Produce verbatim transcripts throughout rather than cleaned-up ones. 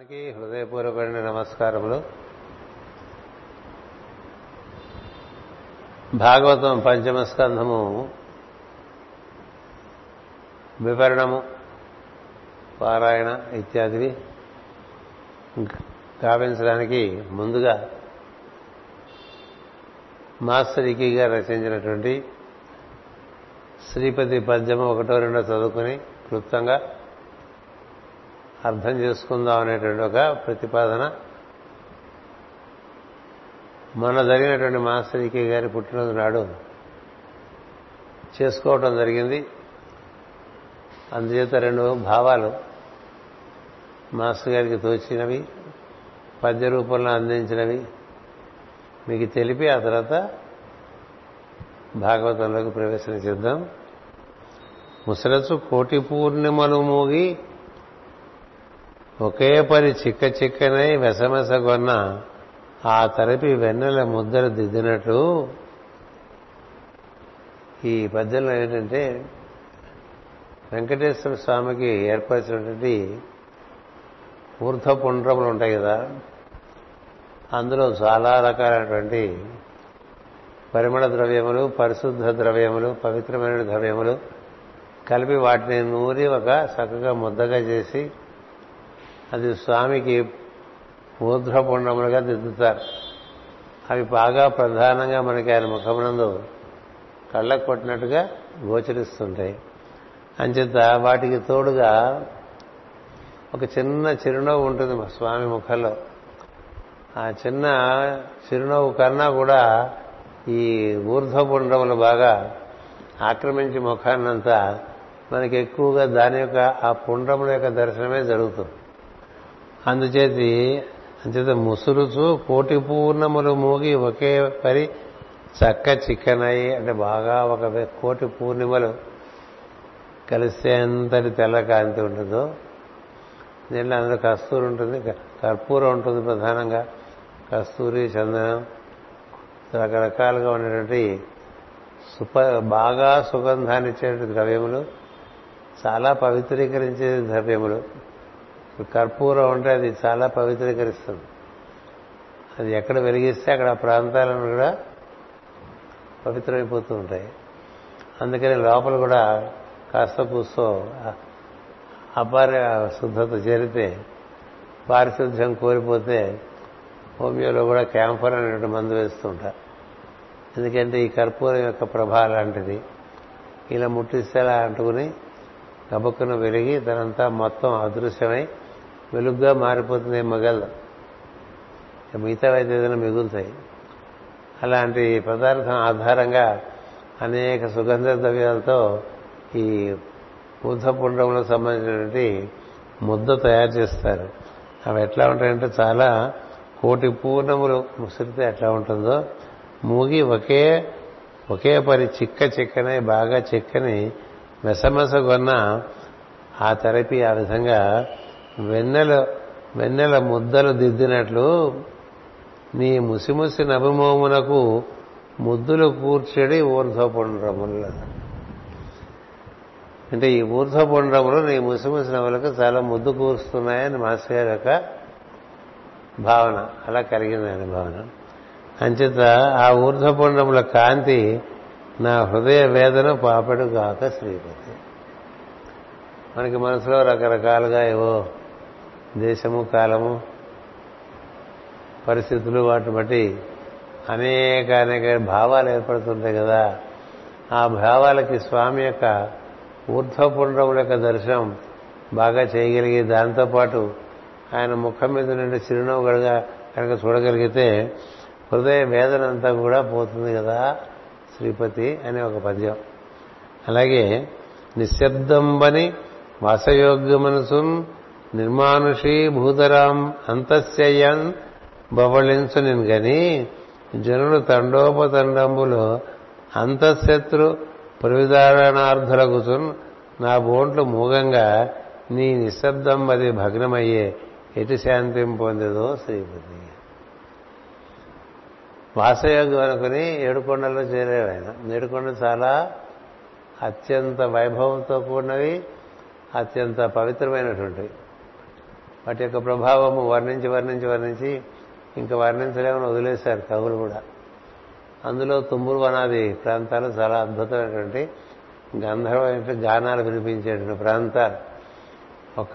అందరికీ హృదయపూర్వకమైన నమస్కారములు. భాగవతం పంచమ స్కంధము వివరణము, పారాయణ ఇత్యాదివి గావించడానికి ముందుగా మాస్టర్ ఈకీగా రచించినటువంటి శ్రీపతి పద్యము ఒకటో రెండో చదువుకుని క్లుప్తంగా అర్థం చేసుకుందాం అనేటువంటి ఒక ప్రతిపాదన మన జరిగినటువంటి మాస్టర్ ఈకే గారి పుట్టినరోజు నాడు చేసుకోవటం జరిగింది. అందుచేత రెండు భావాలు మాస్టర్ గారికి తోచినవి పద్య రూపంలో అందించినవి మీకు తెలిపి ఆ తర్వాత భాగవతంలోకి ప్రవేశించేద్దాం. ముసరసు కోటి పూర్ణిమలు మూగి ఒకే పని చిక్క చిక్కనై వెసమెసగొన్న ఆ తరపి వెన్నెల ముద్దలు దిద్దినట్లు. ఈ పద్యంలో ఏంటంటే వెంకటేశ్వర స్వామికి ఏర్పరిచినటువంటి ఊర్ధపుండ్రములు ఉంటాయి కదా, అందులో చాలా రకాలైనటువంటి పరిమళ ద్రవ్యములు, పరిశుద్ధ ద్రవ్యములు, పవిత్రమైన ద్రవ్యములు కలిపి వాటిని నూరి ఒక చక్కగా ముద్దగా చేసి అది స్వామికి ఊర్ధ్వపుండములుగా దిద్దుతారు. అవి బాగా ప్రధానంగా మనకి ఆయన ముఖమునందు కళ్ళకు కొట్టినట్టుగా గోచరిస్తుంటాయి. అంచేత వాటికి తోడుగా ఒక చిన్న చిరునవ్వు ఉంటుంది స్వామి ముఖంలో. ఆ చిన్న చిరునవ్వు కన్నా కూడా ఈ ఊర్ధ్వపుండములు బాగా ఆక్రమించి ముఖాన్నంతా మనకి ఎక్కువగా దాని యొక్క ఆ పుండ్రముల యొక్క దర్శనమే జరుగుతుంది. అందుచేతి అంచేత ముసురుచు కోటి పూర్ణములు మూగి ఒకే పరి చక్క చిక్కనయ్యి, అంటే బాగా ఒక కోటి పూర్ణిమలు కలిస్తే ఎంతటి తెల్ల కాంతి ఉంటుందో, దీంట్లో అందులో కస్తూరి ఉంటుంది, కర్పూరం ఉంటుంది, ప్రధానంగా కస్తూరి చందనం రకరకాలుగా ఉండేటువంటి సుప బాగా సుగంధాన్ని ఇచ్చేటువంటి ద్రవ్యములు, చాలా పవిత్రీకరించే ద్రవ్యములు. కర్పూరం అంటే అది చాలా పవిత్రీకరిస్తుంది. అది ఎక్కడ వెలిగిస్తే అక్కడ ఆ ప్రాంతాలను కూడా పవిత్రమైపోతూ ఉంటాయి. అందుకని లోపల కూడా కాస్త కూస్తో అపార శుద్ధత చేరితే, పారిశుద్ధ్యం కోల్పోతే హోమియోలో కూడా క్యాంఫర్ అనేటువంటి మందు వేస్తూ ఉంటారు. ఎందుకంటే ఈ కర్పూరం యొక్క ప్రభా లాంటిది, ఇలా ముట్టిస్తే అలా అంటుకుని గబక్కున వెలిగి తనంతా మొత్తం అదృశ్యమై వెలుగ్గా మారిపోతుంది. మగల్లు మిగతా అయితే ఏదైనా మిగులుతాయి. అలాంటి పదార్థం ఆధారంగా అనేక సుగంధ ద్రవ్యాలతో ఈ ఊర్ధపుండములకు సంబంధించినటువంటి ముద్ద తయారు చేస్తారు. అవి ఎట్లా ఉంటాయంటే చాలా కోటి పూర్ణములు ముసిరితే ఎట్లా ఉంటుందో, మూగి ఒకే ఒకే పని చిక్క చిక్కనే బాగా చిక్కని మెసమెసగొన్న ఆ తెరపి ఆ విధంగా వెన్నెల వెన్నెల ముద్దలు దిద్దినట్లు నీ ముసిముసి నభిమోమునకు ముద్దులు కూర్చడి ఊర్ధ్వపుండ్రములు. అంటే ఈ ఊర్ధ్వపుండ్రములు నీ ముసిముసి నవ్వులకు చాలా ముద్దు కూర్చున్నాయని మాస్టర్ గారి యొక్క భావన. అలా కలిగిందని భావన. అంచేత ఆ ఊర్ధ్వపుండ్రముల కాంతి నా హృదయ వేదన పాపడు కాక శ్రీపతి. మనకి మనసులో రకరకాలుగా ఏవో దేశము, కాలము, పరిస్థితులు, వాటిని బట్టి అనేక అనేక భావాలు ఏర్పడుతుంటాయి కదా. ఆ భావాలకి స్వామి యొక్క ఊర్ధ్వపుండ్రముల యొక్క దర్శనం బాగా చేయగలిగి దాంతోపాటు ఆయన ముఖం మీద నుండి చిరునవ్వు గడగా కనుక చూడగలిగితే హృదయ వేదన అంతా కూడా పోతుంది కదా శ్రీపతి అనే ఒక పద్యం. అలాగే నిశ్శబ్దంబని వాసయోగ్య మనసు నిర్మానుషీ భూతరాం అంతస్యన్ బవళించు నేను గని జనుడు తండోపతండంబులు అంతఃశత్రు ప్రవిధారణార్థులగుచున్ నా బోంట్లు మూగంగా నీ నిశ్శబ్దం అది భగ్నమయ్యే ఎటు శాంతిం పొందేదో శ్రీపతి. వాసయోగం అనుకుని ఏడుకొండలో చేరాడు ఆయన. ఏడుకొండలు చాలా అత్యంత వైభవంతో కూడినవి, అత్యంత పవిత్రమైనటువంటివి. వాటి యొక్క ప్రభావము వర్ణించి వర్ణించి వర్ణించి ఇంకా వర్ణించలేమని వదిలేశారు కవులు కూడా. అందులో తుమ్మురు వనాది ప్రాంతాలు చాలా అద్భుతమైనటువంటి గంధర్వమైన గానాలు వినిపించేటువంటి ప్రాంతాలు. ఒక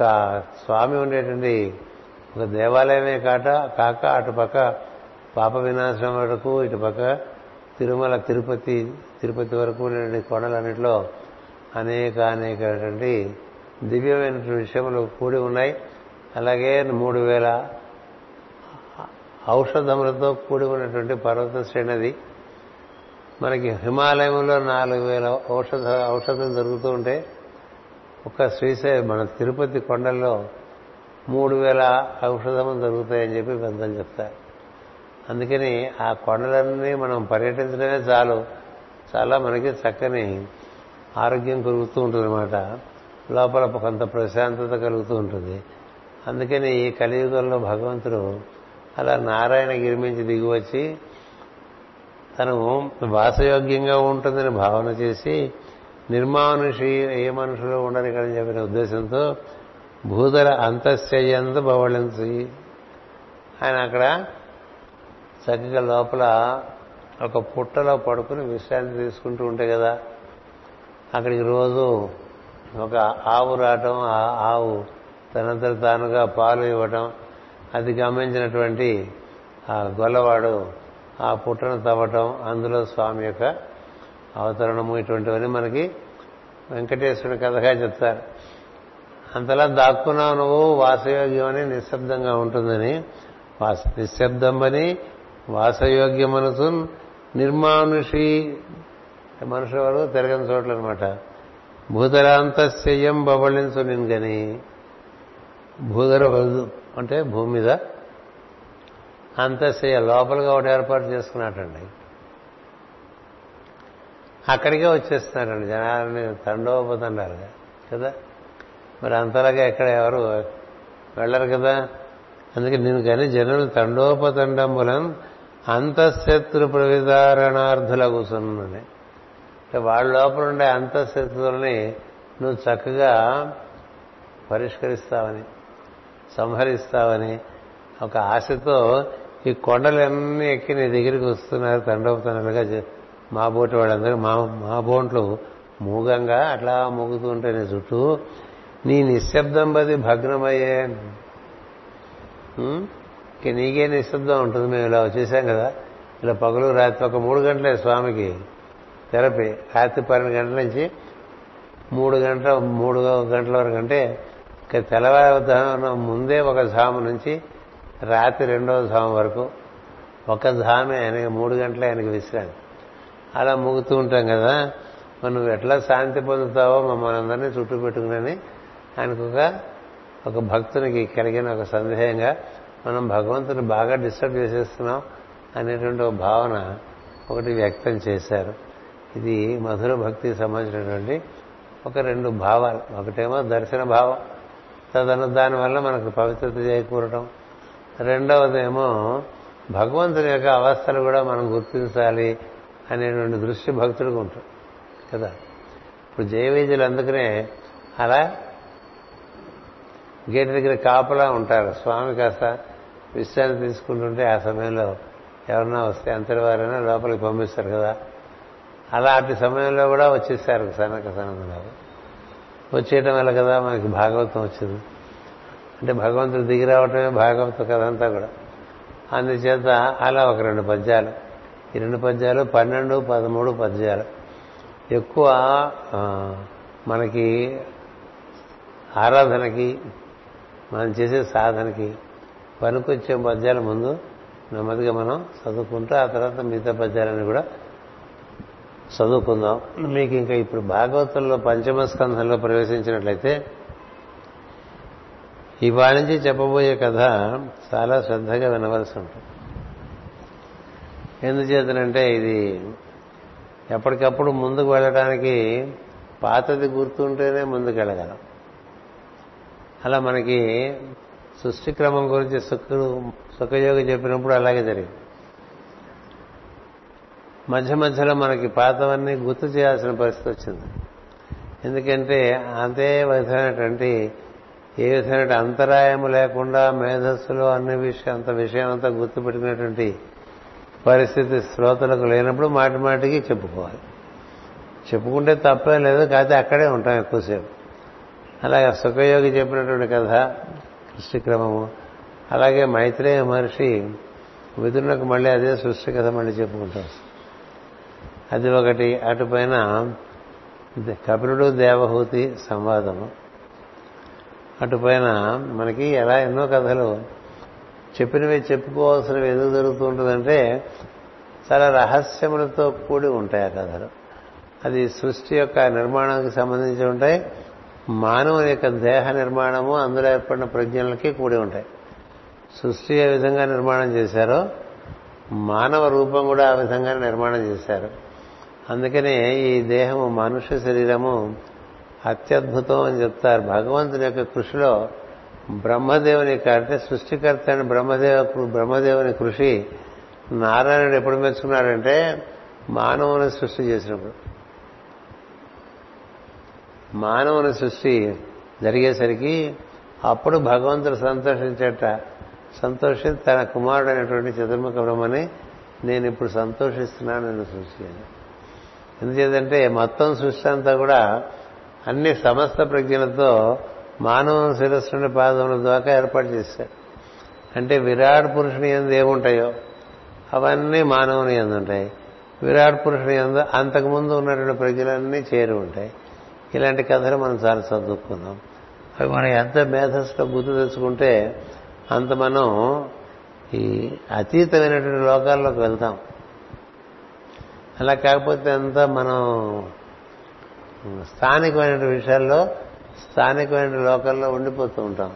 స్వామి ఉండేటువంటి ఒక దేవాలయమే కాట కాక అటుపక్క పాప వినాశనం వరకు ఇటుపక్క తిరుమల తిరుపతి తిరుపతి వరకు ఉండేటువంటి కొండలన్నింటిలో అనేక అనేకటువంటి దివ్యమైన విషయములు కూడి ఉన్నాయి. అలాగే మూడు వేల ఔషధములతో కూడి ఉన్నటువంటి పర్వత శ్రేణిది. మనకి హిమాలయంలో నాలుగు వేల ఔషధ ఔషధం దొరుకుతూ ఉంటే ఒక్క శ్రీశైల మన తిరుపతి కొండల్లో మూడు వేల ఔషధములు దొరుకుతాయని చెప్పి పెద్దలు చెప్తారు. అందుకని ఆ కొండలన్నీ మనం పర్యటించడమే చాలు, చాలా మనకి చక్కని ఆరోగ్యం కలుగుతూ ఉంటుంది అన్నమాట, లోపల కొంత ప్రశాంతత కలుగుతూ ఉంటుంది. అందుకని ఈ కలియుగంలో భగవంతుడు అలా నారాయణగిరి నుంచి దిగివచ్చి తను వాసయోగ్యంగా ఉంటుందని భావన చేసి నిర్మానుషి ఏ మనుషులు ఉండని ఇక్కడ చెప్పిన ఉద్దేశంతో భూతల అంతశ్చయందు బవళించి ఆయన అక్కడ చక్కగా లోపల ఒక పుట్టలో పడుకుని విశ్రాంతి తీసుకుంటూ ఉంటే కదా, అక్కడికి రోజు ఒక ఆవు రావటం, ఆ ఆవు తనంతర తానుగా పాలు ఇవ్వటం, అది గమనించినటువంటి ఆ గొల్లవాడు ఆ పుట్టను తవ్వటం, అందులో స్వామి యొక్క అవతరణము, ఇటువంటివన్నీ మనకి వెంకటేశ్వరుని కథగా చెప్తారు. అంతలా దాక్కున్నావు నువ్వు వాసయోగ్యం అని నిశ్శబ్దంగా ఉంటుందని వాస నిశ్శబ్దం అని వాసయోగ్య మనసు నిర్మానుషి మనుషుల వరకు తిరగని చోట్ల అనమాట. భూతరాంతశయం బబళించు నేను గని భూధర అంటే భూమి మీద అంతశయ లోపలగా ఒకటి ఏర్పాటు చేసుకున్నాటండి, అక్కడికే వచ్చేస్తున్నారండి జనాలని తండోపతండాలుగా కదా. మరి అంతలాగా ఎక్కడ ఎవరు వెళ్ళరు కదా, అందుకే నేను కానీ జనులు తండోపతండంబులను అంతఃశత్రు ప్రవిధారణార్థుల కూర్చున్నాను అంటే వాళ్ళ లోపల ఉండే అంతఃశత్రువులని నువ్వు చక్కగా పరిష్కరిస్తావని సంహరిస్తావని ఒక ఆశతో ఈ కొండలన్నీ ఎక్కి నీ దగ్గరికి వస్తున్నారు తండోపతండాలుగా. మా బోటి వాళ్ళందరూ మా మా బోంట్లు మూగంగా అట్లా మూగుతూ ఉంటే నీ చుట్టూ నీ నిశ్శబ్దం బది భగ్నమయ్యే నీకే నిశ్శబ్దం ఉంటుంది. మేము ఇలా వచ్చేసాం కదా, ఇలా పగలు రాత్రి ఒక మూడు గంటలే స్వామికి థెరపీ, రాత్రి పన్నెండు గంటల నుంచి మూడు గంటల మూడు గంటల వరకు అంటే ఇక తెల్లవారు ముందే ఒక ధాము నుంచి రాత్రి రెండవ ధాము వరకు ఒక ధామే ఆయనకి మూడు గంటలే ఆయనకి విశ్రాంతి. అలా మూగుతూ ఉంటాం కదా, నువ్వు ఎట్లా శాంతి పొందుతావో మమ్మల్ని అందరినీ చుట్టూ పెట్టుకునని ఆయనకు ఒక ఒక భక్తునికి కలిగిన ఒక సందేహంగా మనం భగవంతుని బాగా డిస్టర్బ్ చేసేస్తున్నాం అనేటువంటి ఒక భావన ఒకటి వ్యక్తం చేశారు. ఇది మధుర భక్తికి సంబంధించినటువంటి ఒక రెండు భావాలు. ఒకటేమో దర్శన భావం, తదను దానివల్ల మనకు పవిత్రత చేకూరటం. రెండవదేమో భగవంతుని యొక్క అవస్థలు కూడా మనం గుర్తించాలి అనేటువంటి దృష్టి భక్తుడికి ఉంటుంది కదా. ఇప్పుడు జయవీజులు అందుకనే అలా గేటు దగ్గర కాపలా ఉంటారు. స్వామి కాస్త విశ్రాంతి తీసుకుంటుంటే ఆ సమయంలో ఎవరన్నా వస్తే అంతటి వారైనా లోపలికి పంపిస్తారు కదా. అలాంటి సమయంలో కూడా వచ్చేసారు సనక సనందులో. వచ్చేయటం వల్ల కదా మనకి భాగవతం వచ్చింది. అంటే భగవంతుడు దిగి రావటమే భాగవతం కథ అంతా కూడా. అందుచేత అలా ఒక రెండు పద్యాలు, ఈ రెండు పద్యాలు పన్నెండు పదమూడు పద్యాలు ఎక్కువ మనకి ఆరాధనకి మనం చేసే సాధనకి పనికొచ్చే పద్యాల ముందు నెమ్మదిగా మనం చదువుకుంటూ ఆ తర్వాత మిగతా పద్యాలని కూడా చదువుకుందాం. మీకు ఇంకా ఇప్పుడు భాగవతంలో పంచమ స్కంధంలో ప్రవేశించినట్లయితే ఇవాళ నుంచి చెప్పబోయే కథ చాలా శ్రద్ధగా వినవలసి ఉంటుంది. ఎందుచేతనంటే ఇది ఎప్పటికప్పుడు ముందుకు వెళ్ళడానికి పాతది గుర్తుంటేనే ముందుకు వెళ్ళగలం. అలా మనకి సృష్టి క్రమం గురించి సుఖుడు సుఖయోగి చెప్పినప్పుడు అలాగే జరిగింది. మధ్య మధ్యలో మనకి పాతవన్నీ గుర్తు చేయాల్సిన పరిస్థితి వచ్చింది. ఎందుకంటే అంతే విధమైనటువంటి ఏ విధమైన అంతరాయము లేకుండా మేధస్సులో అన్ని విషయం అంత విషయం అంతా గుర్తుపెట్టుకునేటువంటి పరిస్థితి శ్రోతలకు లేనప్పుడు మాటి మాటికి చెప్పుకోవాలి. చెప్పుకుంటే తప్పే లేదు, కాకపోతే అక్కడే ఉంటాం ఎక్కువసేపు. అలాగే సుఖయోగి చెప్పినటువంటి కథ సృష్టిక్రమము, అలాగే మైత్రేయ మహర్షి విదురునకు మళ్ళీ అదే సృష్టి కథ మళ్ళీ చెప్పుకుంటాం. అది ఒకటి. అటుపైన కబిరుడు దేవహూతి సంవాదము, అటుపైన మనకి ఎలా ఎన్నో కథలు చెప్పినవి చెప్పుకోవాల్సినవి ఎందుకు జరుగుతూ ఉంటుందంటే చాలా రహస్యములతో కూడి ఉంటాయి ఆ కథలు. అది సృష్టి యొక్క నిర్మాణానికి సంబంధించి ఉంటాయి, మానవుని యొక్క దేహ నిర్మాణము అందులో ఏర్పడిన ప్రజ్ఞలకి కూడి ఉంటాయి. సృష్టి ఏ విధంగా నిర్మాణం చేశారో మానవ రూపం కూడా ఆ విధంగా నిర్మాణం చేశారు. అందుకనే ఈ దేహము మనుష్య శరీరము అత్యద్భుతం అని చెప్తారు. భగవంతుని యొక్క కృషిలో బ్రహ్మదేవుని అంటే సృష్టికర్త అయిన బ్రహ్మదేవ బ్రహ్మదేవుని కృషి నారాయణుడు ఎప్పుడు మెచ్చుకున్నాడంటే మానవుని సృష్టి చేసినప్పుడు. మానవుని సృష్టి జరిగేసరికి అప్పుడు భగవంతుడు సంతోషించట సంతోషించి తన కుమారుడు అయినటువంటి చతుర్ముఖ బ్రహ్మని నేను ఇప్పుడు సంతోషిస్తున్నాను నేను సృష్టించాను. ఎందుచేతంటే మొత్తం సృష్టి అంతా కూడా అన్ని సమస్త ప్రజ్ఞలతో మానవ శిరస్సుని పాదముల ద్వారా ఏర్పాటు చేశారు. అంటే విరాట్ పురుషుని యందు ఏముంటాయో అవన్నీ మానవుని యందు ఉంటాయి. విరాట్ పురుషుని యందు అంతకుముందు ఉన్నటువంటి ప్రజ్ఞలన్నీ చేరి ఉంటాయి. ఇలాంటి కథలు మనం చాలా చదువుకున్నాం. అవి మనం ఎంత మేధస్సులో గుర్తు తెచ్చుకుంటే అంత మనం ఈ అతీతమైనటువంటి లోకాల్లోకి వెళ్తాం. అలా కాకపోతే అంతా మనం స్థానికమైన విషయాల్లో స్థానికమైన లోకల్లో ఉండిపోతూ ఉంటాం.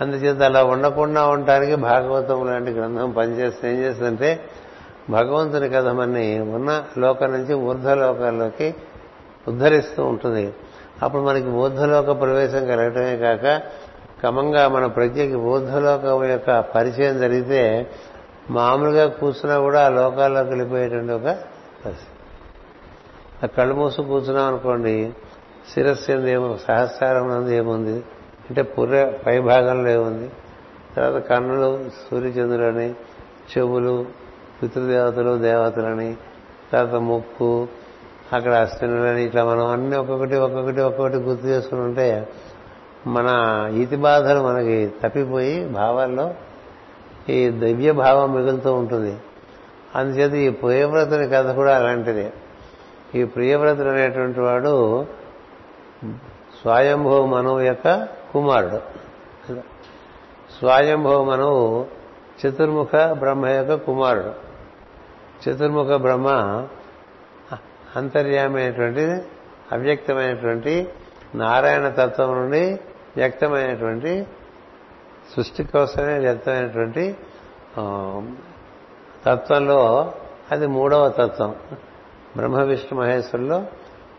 అందుచేత అలా ఉండకుండా ఉండటానికి భాగవతం లాంటి గ్రంథం పనిచేస్తుంది. ఏం చేస్తుందంటే భగవంతుని కథ మనని ఉన్న లోకం నుంచి ఊర్ధ్వలోకాల్లోకి ఉద్ధరిస్తూ ఉంటుంది. అప్పుడు మనకి ఊర్ధ్వలోక ప్రవేశం కలగటమే కాక క్రమంగా మన ప్రజ్ఞకి ఊర్ధ్వలోకం యొక్క పరిచయం జరిగితే మామూలుగా కూర్చున్నా కూడా ఆ లోకాల్లోకి వెళ్ళిపోయేటువంటి ఒక పరిస్థితి. ఆ కళ్ళు మూసు కూర్చున్నాం అనుకోండి, శిరస్సు ఎందు ఏమో సహస్రారం నందు ఏముంది అంటే పుర్ర పై భాగంలో ఏముంది, తర్వాత కన్నులు సూర్యచంద్రులని, చెవులు పితృదేవతలు దేవతలని, తర్వాత ముక్కు అక్కడ అశ్వినులని, ఇట్లా మనం అన్ని ఒక్కొక్కటి ఒక్కొక్కటి ఒక్కొక్కటి గుర్తు చేసుకుని ఉంటే మన ఈతి బాధలు మనకి తప్పిపోయి భావాల్లో ఈ దివ్య భావం మిగులుతూ ఉంటుంది. అందుచేత ఈ ప్రియవ్రతుని కథ కూడా అలాంటిదే. ఈ ప్రియవ్రతుడు అనేటువంటి వాడు స్వయంభవ మనువు యొక్క కుమారుడు. స్వయంభవ మనువు చతుర్ముఖ బ్రహ్మ యొక్క కుమారుడు. చతుర్ముఖ బ్రహ్మ అంతర్యామైనటువంటి అవ్యక్తమైనటువంటి నారాయణ తత్వం నుండి వ్యక్తమైనటువంటి సృష్టి కోసమే వ్యక్తమైనటువంటి తత్వంలో అది మూడవ తత్వం. బ్రహ్మ విష్ణు మహేశ్వరులో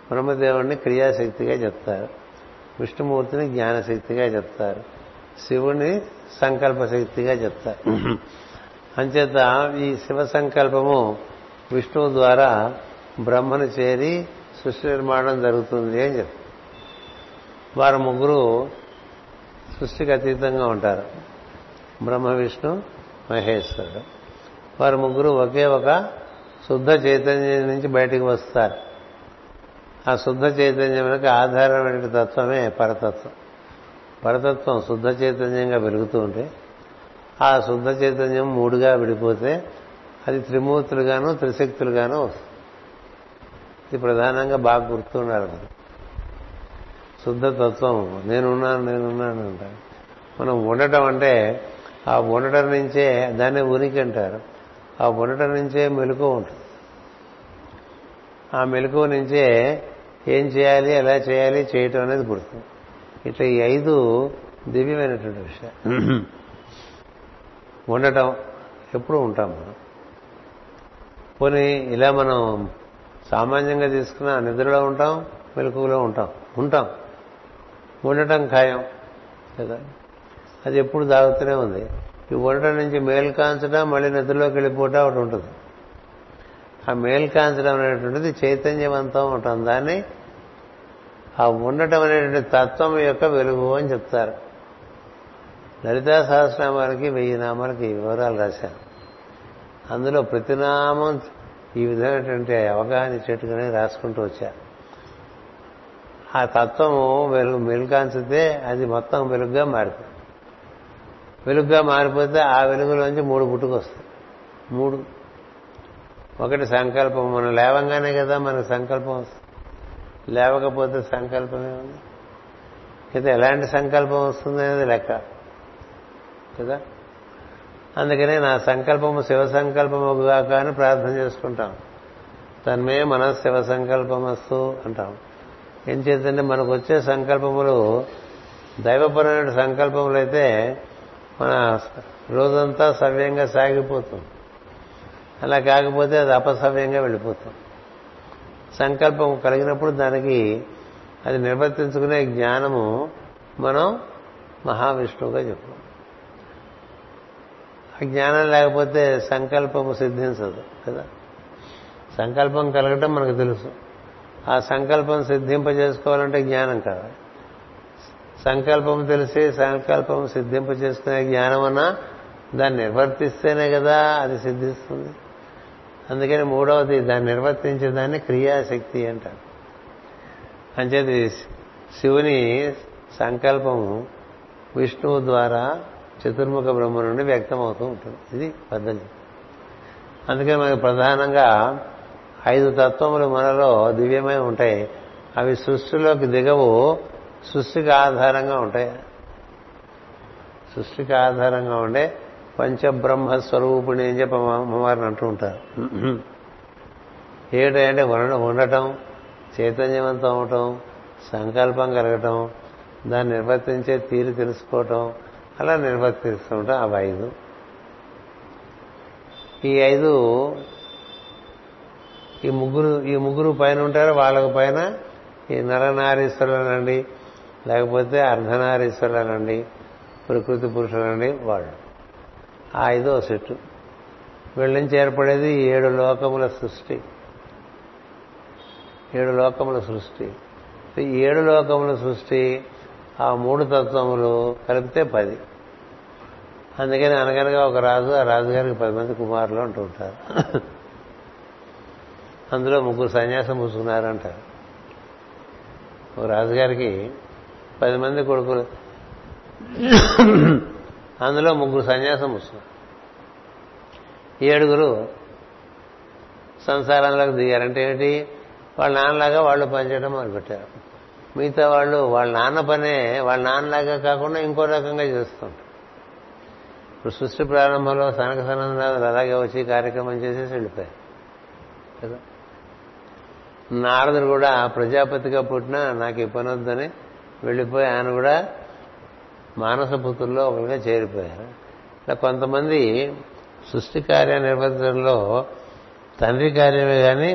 బ్రహ్మదేవుడిని క్రియాశక్తిగా చెప్తారు, విష్ణుమూర్తిని జ్ఞానశక్తిగా చెప్తారు, శివుడిని సంకల్పశక్తిగా చెప్తారు. అంచేత ఈ శివ సంకల్పము విష్ణువు ద్వారా బ్రహ్మను చేరి సృష్టి నిర్మాణం జరుగుతుంది అని చెప్తారు. వారు ముగ్గురు సృష్టికి అతీతంగా ఉంటారు, బ్రహ్మ విష్ణు మహేశ్వరుడు. వారు ముగ్గురు ఒకే ఒక శుద్ధ చైతన్యం నుంచి బయటికి వస్తారు. ఆ శుద్ధ చైతన్యములకు ఆధారమైన తత్వమే పరతత్వం. పరతత్వం శుద్ధ చైతన్యంగా వెలుగుతూ ఉంటే ఆ శుద్ధ చైతన్యం మూడుగా విడిపోతే అది త్రిమూర్తులుగాను త్రిశక్తులుగాను వస్తుంది. ఇది ప్రధానంగా బాగా గుర్తున్నారు. మనం శుద్ధతత్వం నేనున్నాను నేనున్నాను అంటారు. మనం ఉండటం అంటే ఆ ఉండటం నుంచే దాన్ని ఉనికి అంటారు. ఆ ఉండటం నుంచే మెలకువ ఉంటుంది. ఆ మెలకువ నుంచే ఏం చేయాలి ఎలా చేయాలి చేయటం అనేది గుర్తు. ఇట్లా ఈ ఐదు దివ్యమైనటువంటి విషయాలు. ఉండటం ఎప్పుడు ఉంటాం మనం. పోనీ ఇలా మనం సామాన్యంగా తీసుకున్న నిద్రలో ఉంటాం, మెలకువలో ఉంటాం ఉంటాం ఉండటం ఖాయం కదా, అది ఎప్పుడు దాగుతూనే ఉంది. ఈ ఉండటం నుంచి మేల్కాంచడం మళ్ళీ నిద్రలోకి వెళ్ళిపోవటం ఒకటి ఉంటుంది. ఆ మేల్కాంచడం అనేటువంటిది చైతన్యవంతం ఉంటాం, దాన్ని ఆ ఉండటం అనేటువంటి తత్వం యొక్క వెలుగు అని చెప్తారు. లలితా సహస్రనామానికి వెయ్యి నామాలకి వివరాలు రాశారు. అందులో ప్రతి నామం ఈ విధమైనటువంటి అవగాహన ఇచ్చేట్టుగానే రాసుకుంటూ వచ్చారు. ఆ తత్వము వెలుగు మెలుకాంచితే అది మొత్తం వెలుగుగా మారిపోతుంది. వెలుగుగా మారిపోతే ఆ వెలుగులోంచి మూడు పుట్టుకొస్తాయి. మూడు ఒకటి సంకల్పం. మనం లేవంగానే కదా మనకు సంకల్పం వస్తుంది. లేవకపోతే సంకల్పమే ఉంది అయితే ఎలాంటి సంకల్పం వస్తుంది అనేది లెక్క కదా. అందుకనే నా సంకల్పము శివ సంకల్పముగా కానీ ప్రార్థన చేసుకుంటాం. తన్మే మన శివ సంకల్పమస్తు అంటాం. ఏం చేద్దంటే మనకు వచ్చే సంకల్పములు దైవపరమైన సంకల్పములు అయితే మన రోజంతా సవ్యంగా సాగిపోతుంది. అలా కాకపోతే అది అపసవ్యంగా వెళ్ళిపోతుంది. సంకల్పం కలిగినప్పుడు దానికి అది నిర్వర్తించుకునే జ్ఞానము మనం మహావిష్ణువుగా చెప్పుకోం. ఆ జ్ఞానం లేకపోతే సంకల్పము సిద్ధించదు కదా. సంకల్పం కలగటం మనకు తెలుసు. ఆ సంకల్పం సిద్ధింపజేసుకోవాలంటే జ్ఞానం కావాలి. సంకల్పం తెలిసి సంకల్పం సిద్ధింపజేసుకునే జ్ఞానం అన్నా దాన్ని నిర్వర్తిస్తేనే కదా అది సిద్ధిస్తుంది. అందుకని మూడవది దాన్ని నిర్వర్తించేదాన్ని క్రియాశక్తి అంటారు. అంచేది శివుని సంకల్పము విష్ణువు ద్వారా చతుర్ముఖ బ్రహ్మ నుండి వ్యక్తమవుతూ ఉంటుంది. ఇది పద్ధతి. అందుకని మనకు ప్రధానంగా ఐదు తత్వములు మనలో దివ్యమై ఉంటాయి. అవి సృష్టిలోకి దిగవు, సృష్టికి ఆధారంగా ఉంటాయి. సృష్టికి ఆధారంగా ఉండే పంచబ్రహ్మ స్వరూపుణి అని చెప్పి అమ్మవారిని అంటూ ఉంటారు. ఏమిటంటే ఉండటం, చైతన్యవంతం అవటం, సంకల్పం కలగటం, దాన్ని నిర్వర్తించే తీరు తెలుసుకోవటం, అలా నిర్వర్తిస్తూ ఉంటాం. అవి ఐదు. ఈ ఐదు ఈ ముగ్గురు ఈ ముగ్గురు పైన ఉంటారు. వాళ్ళకు పైన ఈ నరనారీశ్వరులనండి, లేకపోతే అర్ధనారీశ్వరులనండి, ప్రకృతి పురుషులనండి. వాళ్ళు ఆ ఐదో సెట్టు. వీళ్ళ నుంచి ఏర్పడేది ఏడు లోకముల సృష్టి. ఏడు లోకముల సృష్టి ఏడు లోకముల సృష్టి ఆ మూడు తత్వములు కలిపితే పది. అందుకని అనగనగా ఒక రాజు, ఆ రాజుగారికి పది మంది కుమారులు అంటూ ఉంటారు. అందులో ముగ్గురు సన్యాసం పూసుకున్నారంటారు. ఒక రాజుగారికి పది మంది కొడుకులు, అందులో ముగ్గురు సన్యాసం పూసుకున్నారు. ఏడుగురు సంసారంలోకి దిగారంటే ఏంటి, వాళ్ళ నాన్నలాగా వాళ్ళు పనిచేయడం మొదలుపెట్టారు. మిగతా వాళ్ళు వాళ్ళ నాన్న పనే వాళ్ళ నాన్నలాగా కాకుండా ఇంకో రకంగా చేస్తుంటారు. ఇప్పుడు సృష్టి ప్రారంభంలో సనక సనందు అలాగే వచ్చి కార్యక్రమం చేసేసి వెళ్ళిపోయారు కదా. నారదుడు కూడా ప్రజాపతిగా పుట్టినా నాకు ఈ పని వద్దని వెళ్ళిపోయి ఆయన కూడా మానసపుత్రుల్లో ఒకరిగా చేరిపోయారు. ఇలా కొంతమంది సృష్టి కార్య నిర్వర్తనలో తండ్రి కార్యమే కానీ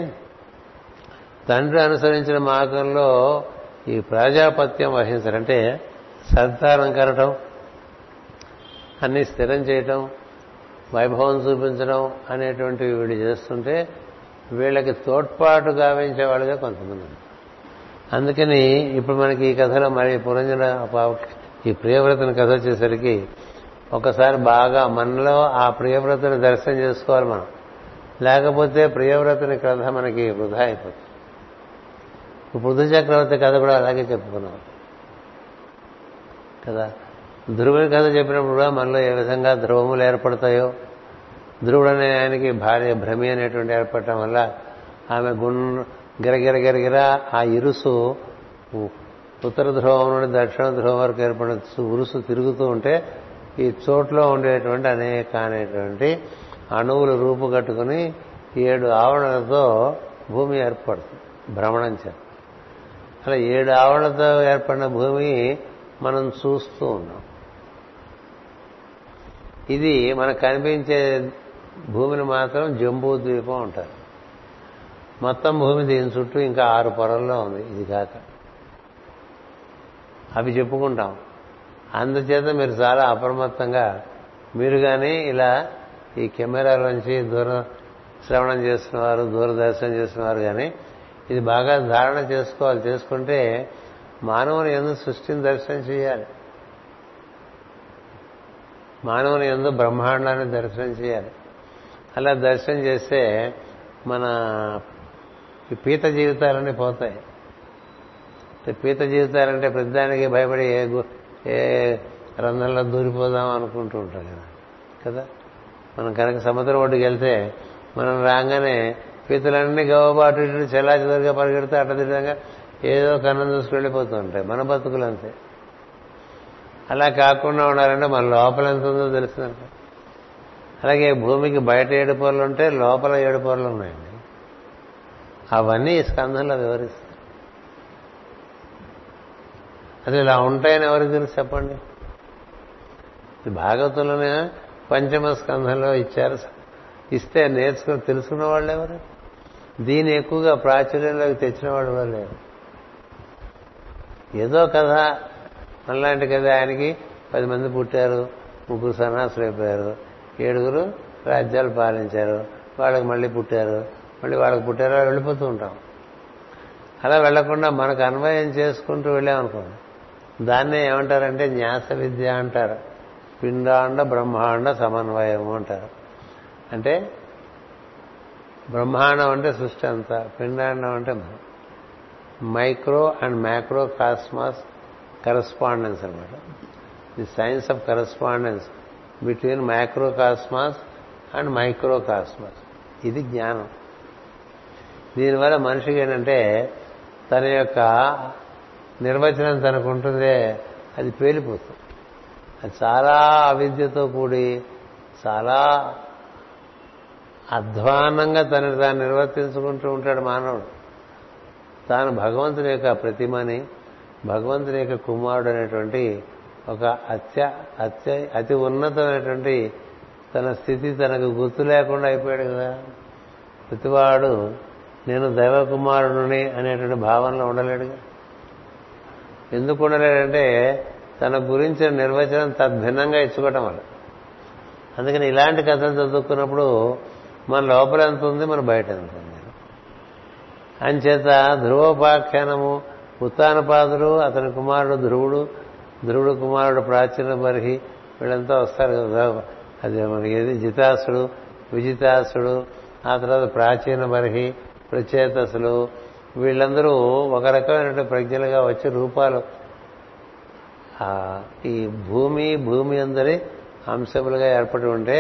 తండ్రి అనుసరించిన మార్గంలో ఈ ప్రజాపత్యం వహించాలంటే సద్ధారం కరటం, అన్ని స్థిరం చేయటం, వైభవం చూపించడం అనేటువంటివి వీళ్ళు చేస్తుంటే వీళ్ళకి తోడ్పాటు గావించే వాళ్ళుగా కొంతమంది. అందుకని ఇప్పుడు మనకి ఈ కథలో మరి పురంజన ఈ ప్రియవ్రతుని కథ వచ్చేసరికి ఒకసారి బాగా మనలో ఆ ప్రియవ్రతుని దర్శనం చేసుకోవాలి మనం. లేకపోతే ప్రియవ్రతుని కథ మనకి వృధా అయిపోతుంది. పృథు చక్రవర్తి కథ కూడా అలాగే చెప్పుకున్నాం కదా. ధృవుని కథ చెప్పినప్పుడు కూడా మనలో ఏ విధంగా ధ్రువములు ఏర్పడతాయో, ధ్రువుడు అనే ఆయనకి భార్య భ్రమి అనేటువంటి ఏర్పడటం వల్ల ఆమె గున్ గిరగిర గిరగిర ఆ ఇరుసు ఉత్తర ధ్రువం నుండి దక్షిణ ధ్రువం వరకు ఏర్పడిన ఉరుసు తిరుగుతూ ఉంటే ఈ చోట్లో ఉండేటువంటి అనేక అనేటువంటి అణువులు రూపుగట్టుకుని ఏడు ఆవరణలతో భూమి ఏర్పడుతుంది భ్రమణం చేత. అలా ఏడు ఆవరణలతో ఏర్పడిన భూమి మనం చూస్తూ ఉన్నాం. ఇది మనకు కనిపించే భూమిని మాత్రం జంబూ ద్వీపం అంటారు. మొత్తం భూమి దీని చుట్టూ ఇంకా ఆరు పొరల్లో ఉంది. ఇది కాక అవి చెప్పుకుంటాం. అందుచేత మీరు చాలా అప్రమత్తంగా మీరు కానీ ఇలా ఈ కెమెరాలోంచి దూర శ్రవణం చేస్తున్నవారు, దూరదర్శనం చేస్తున్నవారు కానీ ఇది బాగా ధారణ చేసుకోవాలి. చేసుకుంటే మానవుని యందు సృష్టిని దర్శనం చేయాలి, మానవుని యందు బ్రహ్మాండాన్ని దర్శనం చేయాలి. అలా దర్శనం చేస్తే మన పీత జీవితాలన్నీ పోతాయి. పీత జీవితాలంటే ప్రతిదానికి భయపడి ఏ ఏ రంధ్రంలో దూరిపోదాం అనుకుంటూ ఉంటాం కదా కదా మనం కనుక సముద్రం ఒడ్డుకి వెళ్తే మనం రాగానే పీతలన్నీ గవబాటు ఇటు చెలా చెదరుగా పరిగెడితే అట్టదిట్టంగా ఏదో కన్నం చూసుకు వెళ్ళిపోతూ ఉంటాయి మన బతుకులు అంతే. అలా కాకుండా ఉండాలంటే మన లోపల ఎంత ఉందో తెలుస్తుందంట. అలాగే భూమికి బయట ఏడు పొరలు ఉంటే లోపల ఏడు పొరలు ఉన్నాయండి. అవన్నీ ఈ స్కంధంలో వివరిస్తారు. అది ఇలా ఉంటాయని ఎవరికి తెలుసు చెప్పండి? భాగవతంలోనే పంచమ స్కంధంలో ఇచ్చారు. ఇస్తే నేర్చుకుని తెలుసుకున్న వాళ్ళు ఎవరు? దీన్ని ఎక్కువగా ప్రాచుర్యంలోకి తెచ్చిన వాళ్ళు ఎవరు లేరు. ఏదో కథ మనలాంటి కథ. ఆయనకి పది మంది పుట్టారు, ముగ్గురు సన్యాసులు అయిపోయారు, ఏడుగురు రాజ్యాలు పాలించారు, వాళ్ళకి మళ్ళీ పుట్టారు, మళ్ళీ వాళ్ళకి పుట్టారు, వెళ్ళిపోతూ ఉంటాం. అలా వెళ్లకుండా మనకు అన్వయం చేసుకుంటూ వెళ్ళామనుకోండి, దాన్నే ఏమంటారంటే న్యాస విద్య అంటారు. పిండాండ బ్రహ్మాండ సమన్వయము అంటారు. అంటే బ్రహ్మాండం అంటే సృష్టి అంతా, పిండాండం అంటే micro and macro cosmos correspondence అనమాట. The science of correspondence between micro cosmos and micro cosmos. ఇది జ్ఞానం. దీనివల్ల మనిషికి ఏంటంటే తన యొక్క నిర్వచనం తనకు ఉంటుందే అది పేలిపోతుంది. అది చాలా అవిద్యతో కూడి చాలా అధ్వానంగా తనని తాను నిర్వర్తించుకుంటూ ఉంటాడు మానవుడు. తాను భగవంతుని యొక్క ప్రతిమని, భగవంతుని యొక్క కుమారుడు అనేటువంటి ఒక అత్య అత్య అతి ఉన్నతమైనటువంటి తన స్థితి తనకు గుర్తు లేకుండా అయిపోయాడు కదా. ప్రతివాడు నేను దైవకుమారుడిని అనేటువంటి భావనలో ఉండలేడుగా. ఎందుకు ఉండలేడంటే తన గురించిన నిర్వచనం తద్భిన్నంగా ఇచ్చుకోవటం వల్ల. అందుకని ఇలాంటి కథలు చదువుకున్నప్పుడు మన లోపల ఎంత ఉంది, మన బయట ఎంత ఉంది అని చేత ధ్రువోపాఖ్యానము, ఉత్తాన పాదుడు, అతని కుమారుడు ధృవుడు, ధృవుడు కుమారుడు ప్రాచీన బరిహి, వీళ్ళంతా వస్తారు కదా. అది మనకి ఏది జితాసుడు, విజితాసుడు, ఆ తర్వాత ప్రాచీన బరిహి, ప్రచేతసులు, వీళ్ళందరూ ఒక రకమైన ప్రజ్ఞలుగా వచ్చే రూపాలు ఈ భూమి భూమి అందరి అంశములుగా ఏర్పడి ఉంటే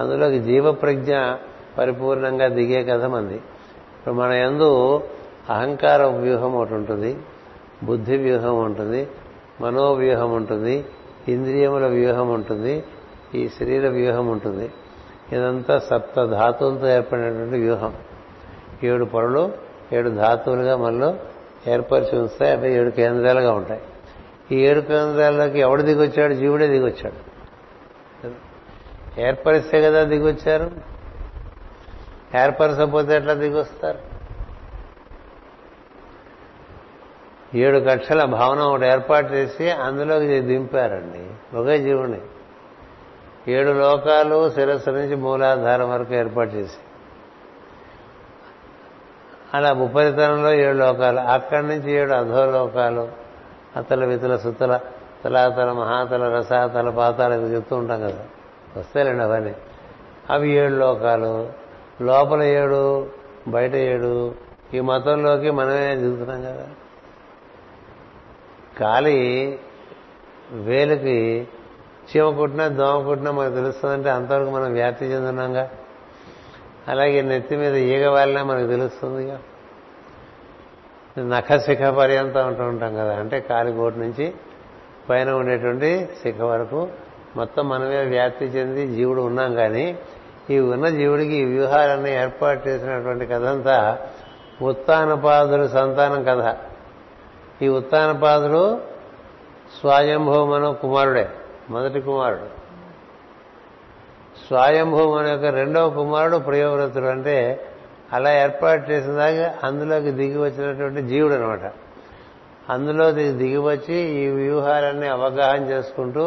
అందులోకి జీవప్రజ్ఞ పరిపూర్ణంగా దిగే కథ మంది. ఇప్పుడు మన యందు అహంకార వ్యూహం ఒకటి ఉంటుంది, బుద్ధి వ్యూహం ఉంటుంది, మనోవ్యూహం ఉంటుంది, ఇంద్రియముల వ్యూహం ఉంటుంది, ఈ శరీర వ్యూహం ఉంటుంది. ఇదంతా సప్త ధాతువులతో ఏర్పడినటువంటి వ్యూహం. ఏడు పొరలు ఏడు ధాతువులుగా మనలో ఏర్పరిచి ఉంచుతాయి. అవి ఏడు కేంద్రాలుగా ఉంటాయి. ఈ ఏడు కేంద్రాల్లోకి ఎవడు దిగొచ్చాడు? జీవుడే దిగొచ్చాడు. ఏర్పరిస్తే కదా దిగొచ్చారు, ఏర్పరచకపోతే ఎట్లా దిగొస్తారు? ఏడు కక్షల భావన ఒకటి ఏర్పాటు చేసి అందులోకి దింపారండి ఒకే జీవుని. ఏడు లోకాలు శిరస్సు నుంచి మూలాధారం వరకు ఏర్పాటు చేసి, అలా ఉపరితనంలో ఏడు లోకాలు, అక్కడి నుంచి ఏడు అధోలోకాలు, అతల వితల సుతల తలాతల మహాతల రసాతల పాతాల ఇది చెప్తూ ఉంటాం కదా, వస్తాయిలేండి అవన్నీ. అవి ఏడు లోకాలు, లోపల ఏడు బయట ఏడు. ఈ మతంలోకి మనమే దిగుతున్నాం కదా. కాలి వేలికి చీమ కుట్టినా దోమ కుట్టినా మనకు తెలుస్తుందంటే అంతవరకు మనం వ్యాప్తి చెందున్నాంగా. అలాగే నెత్తి మీద ఈగ వాలినా మనకు తెలుస్తుందిగా. నఖ శిఖ పర్యంతం అంటూ ఉంటాం కదా, అంటే కాలిగోటు నుంచి పైన ఉండేటువంటి శిఖ వరకు మొత్తం మనమే వ్యాప్తి చెంది జీవుడు ఉన్నాం. కానీ ఈ ఉన్న జీవుడికి ఈ వ్యూహాలన్నీ ఏర్పాటు చేసినటువంటి కథ అంతా ఉత్తానపాదుడు సంతానం కథ. ఈ ఉత్తానపాదుడు స్వయంభూమను కుమారుడే, మొదటి కుమారుడు. స్వయంభూమన యొక్క రెండవ కుమారుడు ప్రియవ్రతుడు. అంటే అలా ఏర్పాటు చేసిన దాకా అందులోకి దిగి వచ్చినటువంటి జీవుడు అనమాట. అందులో దిగి వచ్చి ఈ వ్యూహాలన్నీ అవగాహన చేసుకుంటూ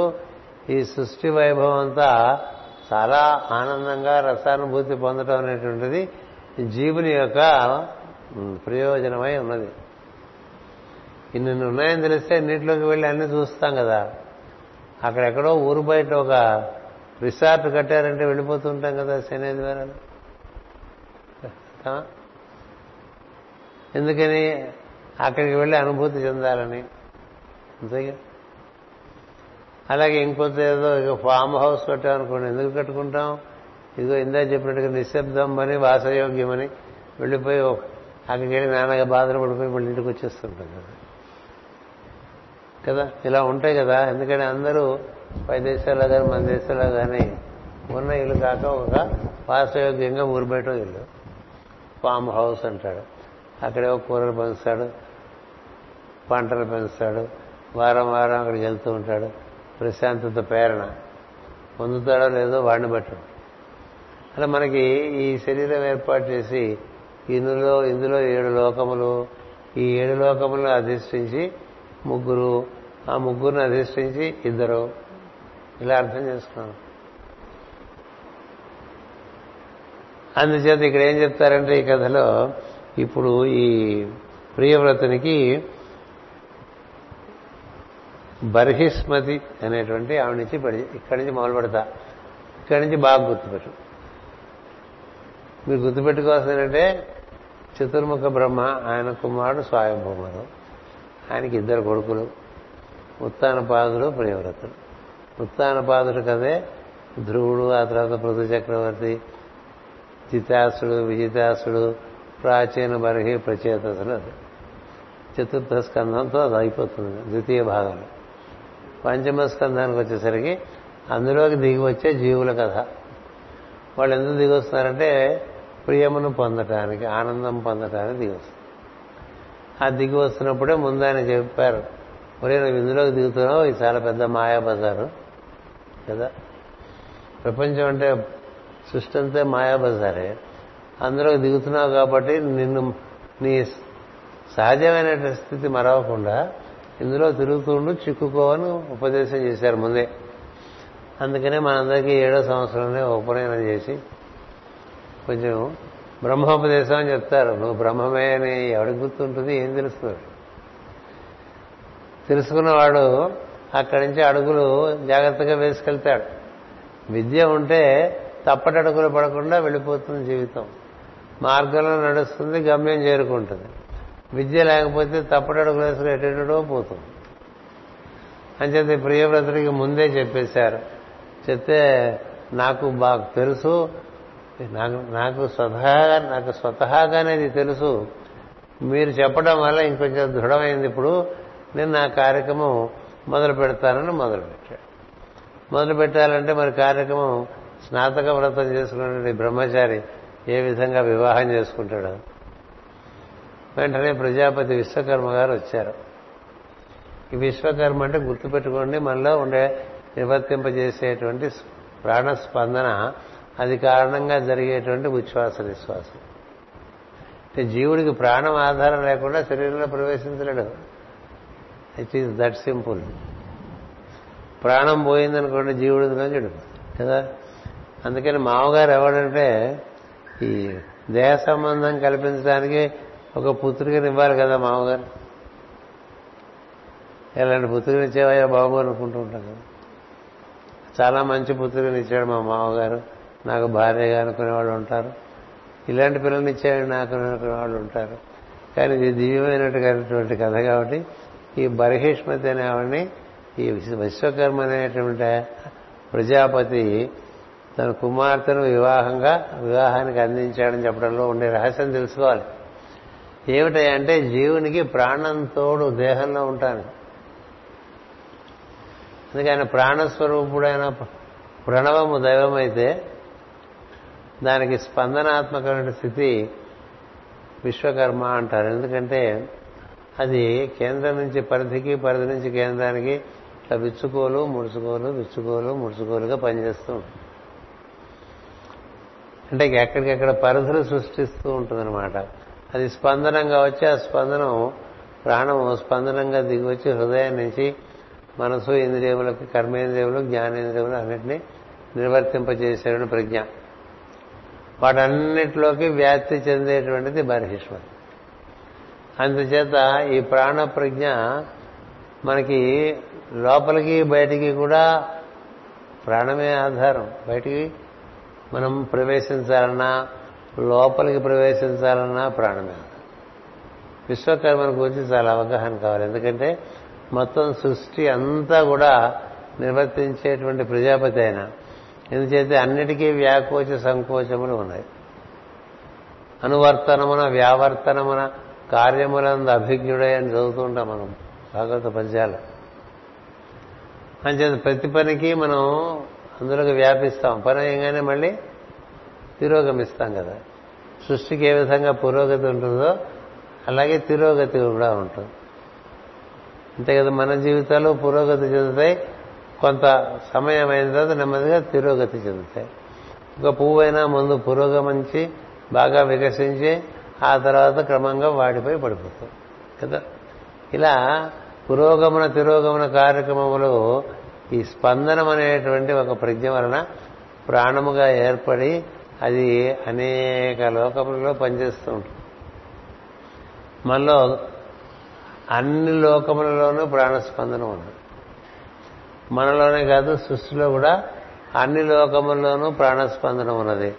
ఈ సృష్టి వైభవం అంతా చాలా ఆనందంగా రసానుభూతి పొందడం అనేటువంటిది జీవుని యొక్క ప్రయోజనమై ఉన్నది. ఇన్ని ఉన్నాయని తెలిస్తే అన్నింటిలోకి వెళ్ళి అన్నీ చూస్తాం కదా. అక్కడెక్కడో ఊరు బయట ఒక రిసార్ట్ కట్టారంటే వెళ్ళిపోతుంటాం కదా శనేదివారాలు. ఎందుకని? అక్కడికి వెళ్ళి అనుభూతి చెందాలని. అంతేగా. అలాగే ఇంకొంత ఏదో ఇక ఫామ్ హౌస్ కట్టామనుకోండి, ఎందుకు కట్టుకుంటాం? ఇదిగో ఇందాక చెప్పినట్టుగా నిశ్శబ్దం అని, వాసయోగ్యం అని వెళ్ళిపోయి అక్కడికి వెళ్ళి నాన్నగా బాధలు పడిపోయి మళ్ళీ ఇంటికి వచ్చేస్తుంటాం కదా కదా ఇలా ఉంటాయి కదా. ఎందుకంటే అందరూ పై దేశాల్లో కానీ మన దేశాల్లో కానీ ఉన్న ఇల్లు కాక ఒక వాసయోగ్యంగా ఊరు బయట ఇల్లు, ఫామ్ హౌస్ అంటాడు. అక్కడేవో కూరలు పెంచుతాడు, పంటలు పెంచుతాడు, వారం వారం అక్కడికి వెళ్తూ ఉంటాడు. ప్రశాంతత ప్రేరణ పొందుతాడో లేదో వాడిని బట్టి. అలా మనకి ఈ శరీరం ఏర్పాటు చేసి ఇందులో ఇందులో ఏడు లోకములు, ఈ ఏడు లోకములను అధిష్ఠించి ముగ్గురు, ఆ ముగ్గురిని అధిష్ఠించి ఇద్దరు, ఇలా అర్థం చేసుకున్నాను. అందుచేత ఇక్కడ ఏం చెప్తారంటే ఈ కథలో ఇప్పుడు ఈ ప్రియవ్రతునికి బర్హిష్మతి అనేటువంటి ఆవిడ నుంచి పెడి ఇక్కడి నుంచి మొదలు పెడతా. ఇక్కడి నుంచి బాగా గుర్తుపెట్టు. మీరు గుర్తుపెట్టుకోవాల్సిందంటే చతుర్ముఖ బ్రహ్మ, ఆయన కుమారుడు స్వయంభూముడు, ఆయనకి ఇద్దరు కొడుకులు, ఉత్తాన పాదుడు, ప్రియవ్రతుడు. ఉత్తాన పాదుడు కదే ధృవుడు, ఆ తర్వాత పృథు చక్రవర్తి, జితాసుడు, విజితాసుడు, ప్రాచీన బరిహి ప్రచేతసులు. అది చతుర్థ స్కంధంతో అది అయిపోతుంది ద్వితీయ భాగంలో. పంచమ స్కంధానికి వచ్చేసరికి అందులోకి దిగి వచ్చే జీవుల కథ. వాళ్ళు ఎందుకు దిగి వస్తున్నారంటే ప్రియమును పొందటానికి, ఆనందం పొందటానికి దిగి వస్తారు. ఆ దిగి వస్తున్నప్పుడే ముందు ఆయన చెప్పారు, ఒరే నువ్వు ఇందులోకి దిగుతున్నావు, ఇది చాలా పెద్ద మాయాబజారు కదా. ప్రపంచం అంటే సృష్టి అంతే మాయాబజారే. అందులోకి దిగుతున్నావు కాబట్టి నిన్ను నీ సహజమైన స్థితి మరవకుండా ఇందులో తిరుగుతుండు, చిక్కుకోవని ఉపదేశం చేశారు ముందే. అందుకనే మనందరికీ ఏడో సంవత్సరంలో ఉపనయనం చేసి కొంచెం బ్రహ్మోపదేశం అని చెప్తారు. నువ్వు బ్రహ్మమే అని ఎవడికి గుర్తుంటుంది? ఏం తెలుస్తుంది? తెలుసుకున్నవాడు అక్కడి నుంచి అడుగులు జాగ్రత్తగా వేసుకెళ్తాడు. విద్య ఉంటే తప్పటడుగులు పడకుండా వెళ్ళిపోతుంది జీవితం, మార్గంలో నడుస్తుంది, గమ్యం చేరుకుంటుంది. విద్య లేకపోతే తప్పటడుగులు వేసుకుని ఎటో పోతుంది. అంచేత ప్రియవ్రతుడికి ముందే చెప్పేశారు. చెప్తే నాకు బాగా తెలుసు, నాకు నాకు స్వతహాగా నాకు స్వతహాగానేది తెలుసు, మీరు చెప్పడం వల్ల ఇంకొంచెం దృఢమైంది. ఇప్పుడు నేను నా కార్యక్రమం మొదలు పెడతానని మొదలుపెట్టాడు. మొదలు పెట్టాలంటే మరి కార్యక్రమం స్నాతక వ్రతం చేసుకునే బ్రహ్మచారి ఏ విధంగా వివాహం చేసుకుంటాడు? వెంటనే ప్రజాపతి విశ్వకర్మ గారు వచ్చారు. ఈ విశ్వకర్మ అంటే గుర్తుపెట్టుకోండి, మనలో ఉండే నిర్వర్తింపజేసేటువంటి ప్రాణస్పందన, అది కారణంగా జరిగేటువంటి ఉచ్ఛ్వాస నిశ్వాసం. అంటే జీవుడికి ప్రాణం ఆధారం లేకుండా శరీరంలో ప్రవేశించలేడు. It is that simple. ప్రాణం పోయిందనుకోండి జీవుడి నుంచి కదా. అందుకని మామగారు ఎవడంటే ఈ దేహ సంబంధం కల్పించడానికి ఒక పుత్రికని ఇవ్వాలి కదా మామగారు. ఎలాంటి పుత్రికని ఇచ్చేవయ్యా బాబు అనుకుంటూ ఉంటాం కదా. చాలా మంచి పుత్రికని ఇచ్చాడు మా మామగారు, నాకు భార్యగా అనుకునేవాళ్ళు ఉంటారు. ఇలాంటి పిల్లల్ని ఇచ్చాడు నాకు అనుకునేవాళ్ళు ఉంటారు. కానీ ఇది దివ్యమైనటువంటి కథ కాబట్టి ఈ బర్హిష్మతి అనేవాడిని ఈ విశ్వకర్మ అనేటువంటి ప్రజాపతి తన కుమార్తెను వివాహంగా వివాహానికి అందించాడని చెప్పడంలో ఉండే రహస్యం తెలుసుకోవాలి. ఏమిటంటే జీవునికి ప్రాణంతోడు దేహంలో ఉంటాను. అందుకని ప్రాణస్వరూపుడైన ప్రణవము దైవమైతే దానికి స్పందనాత్మకమైన స్థితి విశ్వకర్మ అంటారు. ఎందుకంటే అది కేంద్రం నుంచి పరిధికి, పరిధి నుంచి కేంద్రానికి ఇట్లా విచ్చుకోలు ముడుచుకోలు విచ్చుకోలు ముడుచుకోలుగా పనిచేస్తూ ఉంటుంది. అంటే ఎక్కడికెక్కడ పరిధులు సృష్టిస్తూ ఉంటుందన్నమాట. అది స్పందనంగా వచ్చి ఆ స్పందనం ప్రాణము స్పందనంగా దిగి వచ్చి హృదయం నుంచి మనసు, ఇంద్రియములకు, కర్మేంద్రియములు, జ్ఞానేంద్రియములు అన్నింటినీ నిర్వర్తింపజేసేటువంటి ప్రజ్ఞ, వాటన్నిటిలోకి వ్యాప్తి చెందేటువంటిది బర్హిష్మతి. అందుచేత ఈ ప్రాణప్రజ్ఞ మనకి లోపలికి బయటికి కూడా ప్రాణమే ఆధారం. బయటికి మనం ప్రవేశించాలన్నా లోపలికి ప్రవేశించాలన్నా ప్రాణమే ఆధారం. విశ్వకర్మల గురించి చాలా అవగాహన కావాలి. ఎందుకంటే మొత్తం సృష్టి అంతా కూడా నిర్వర్తించేటువంటి ప్రజాపతి ఆయన. ఎందుచేత అన్నిటికీ వ్యాకోచ సంకోచములు ఉన్నాయి. అనువర్తనమున వ్యావర్తనమున కార్యములందు అభిజ్ఞుడై అని చదువుతుంటాం మనం భాగవత పద్యాలు. అంచేత ప్రతి పనికి మనం అందులోకి వ్యాపిస్తాం. పని అయ్యగానే మళ్ళీ తిరోగమిస్తాం కదా. సృష్టికి ఏ విధంగా పురోగతి ఉంటుందో అలాగే తిరోగతి కూడా ఉంటుంది అంతే కదా. మన జీవితాలు పురోగతి చెందుతాయి, కొంత సమయం అయిన తర్వాత నెమ్మదిగా తిరోగతి చెందుతాయి. ఒక పువ్వైనా ముందు పురోగమించి బాగా వికసించి ఆ తర్వాత క్రమంగా వాడిపై పడిపోతాం కదా. ఇలా పురోగమన తిరోగమన కార్యక్రమంలో ఈ స్పందనం అనేటువంటి ఒక ప్రజ్ఞ వలన ప్రాణముగా ఏర్పడి అది అనేక లోకములలో పనిచేస్తూ ఉంటుంది. మనలో అన్ని లోకములలోనూ ప్రాణస్పందన ఉన్నది. మనలోనే కాదు, సృష్టిలో కూడా అన్ని లోకముల్లోనూ ప్రాణస్పందన ఉన్నది.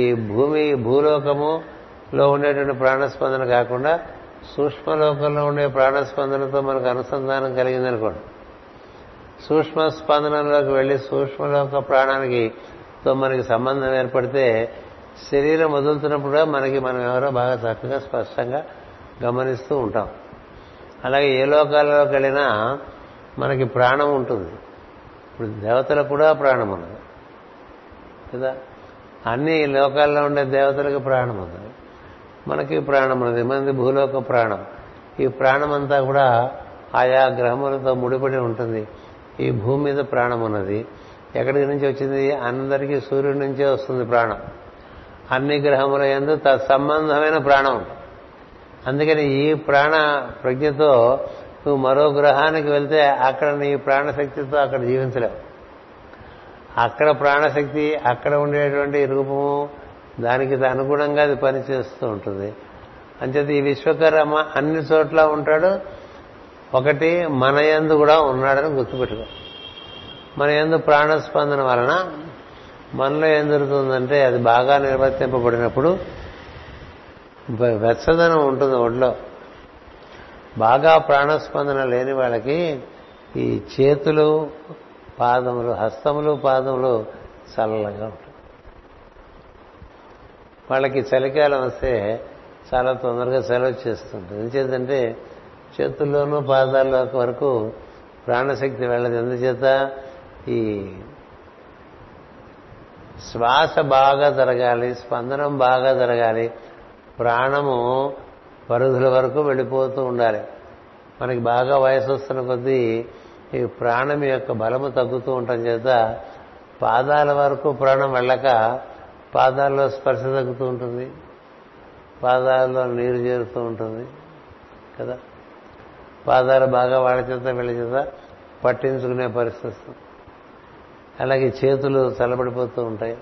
ఈ భూమి భూలోకములో ఉండేటువంటి ప్రాణస్పందన కాకుండా సూక్ష్మలోకంలో ఉండే ప్రాణస్పందనతో మనకు అనుసంధానం కలిగిందనుకోండి, సూక్ష్మ స్పందనలోకి వెళ్ళి సూక్ష్మలోక ప్రాణానికితో మనకి సంబంధం ఏర్పడితే శరీరం వదులుతున్నప్పుడు మనకి మనం ఎవరో బాగా చక్కగా స్పష్టంగా గమనిస్తూ ఉంటాం. అలాగే ఏ లోకాలలోకి వెళ్ళినా మనకి ప్రాణం ఉంటుంది. ఇప్పుడు దేవతలకు కూడా ప్రాణం ఉన్నది కదా. అన్ని లోకాల్లో ఉండే దేవతలకు ప్రాణం ఉన్నది, మనకి ప్రాణం ఉన్నది. మనది భూలోక ప్రాణం. ఈ ప్రాణం అంతా కూడా ఆయా గ్రహములతో ముడిపడి ఉంటుంది. ఈ భూమి మీద ప్రాణం ఉన్నది. ఎక్కడికి నుంచి వచ్చింది? అందరికీ సూర్యుడి నుంచే వస్తుంది ప్రాణం. అన్ని గ్రహముల యందు తత్సంబంధమైన ప్రాణం ఉంటుంది. అందుకని ఈ ప్రాణ ప్రజ్ఞతో నువ్వు మరో గ్రహానికి వెళ్తే అక్కడ నీ ప్రాణశక్తితో అక్కడ జీవించలేవు. అక్కడ ప్రాణశక్తి అక్కడ ఉండేటువంటి రూపము దానికి అనుగుణంగా అది పనిచేస్తూ ఉంటుంది. అంచేత ఈ విశ్వకర్మ అన్ని చోట్ల ఉంటాడు. ఒకటి, మన యందు కూడా ఉన్నాడని గుర్తుపెట్టుకో. మన యందు ప్రాణస్పందన వలన మనలో ఏం జరుగుతుందంటే అది బాగా నిర్వర్తింపబడినప్పుడు వెచ్చదనం ఉంటుంది ఒంట్లో. బాగా ప్రాణస్పందన లేని వాళ్ళకి ఈ చేతులు పాదములు హస్తములు పాదములు చల్లగా ఉంటాయి. వాళ్ళకి చలికాలం వస్తే చాలా తొందరగా సెలవు చేస్తుంటుంది. ఎందుచేతంటే చేతుల్లోనూ పాదాల్లో వరకు ప్రాణశక్తి వెళ్ళదు. ఎందుచేత ఈ శ్వాస బాగా జరగాలి, స్పందనం బాగా జరగాలి, ప్రాణము పరిధుల వరకు వెళ్ళిపోతూ ఉండాలి. మనకి బాగా వయసు వస్తున్న కొద్దీ ఈ ప్రాణం యొక్క బలము తగ్గుతూ ఉండటం చేత పాదాల వరకు ప్రాణం వెళ్ళక పాదాల్లో స్పర్శ తగ్గుతూ ఉంటుంది, పాదాల్లో నీరు చేరుతూ ఉంటుంది కదా. పాదాలు బాగా వాళ్ళ చేత వీళ్ళ చేత పట్టించుకునే పరిస్థితి వస్తుంది. అలాగే చేతులు చల్లబడిపోతూ ఉంటాయి,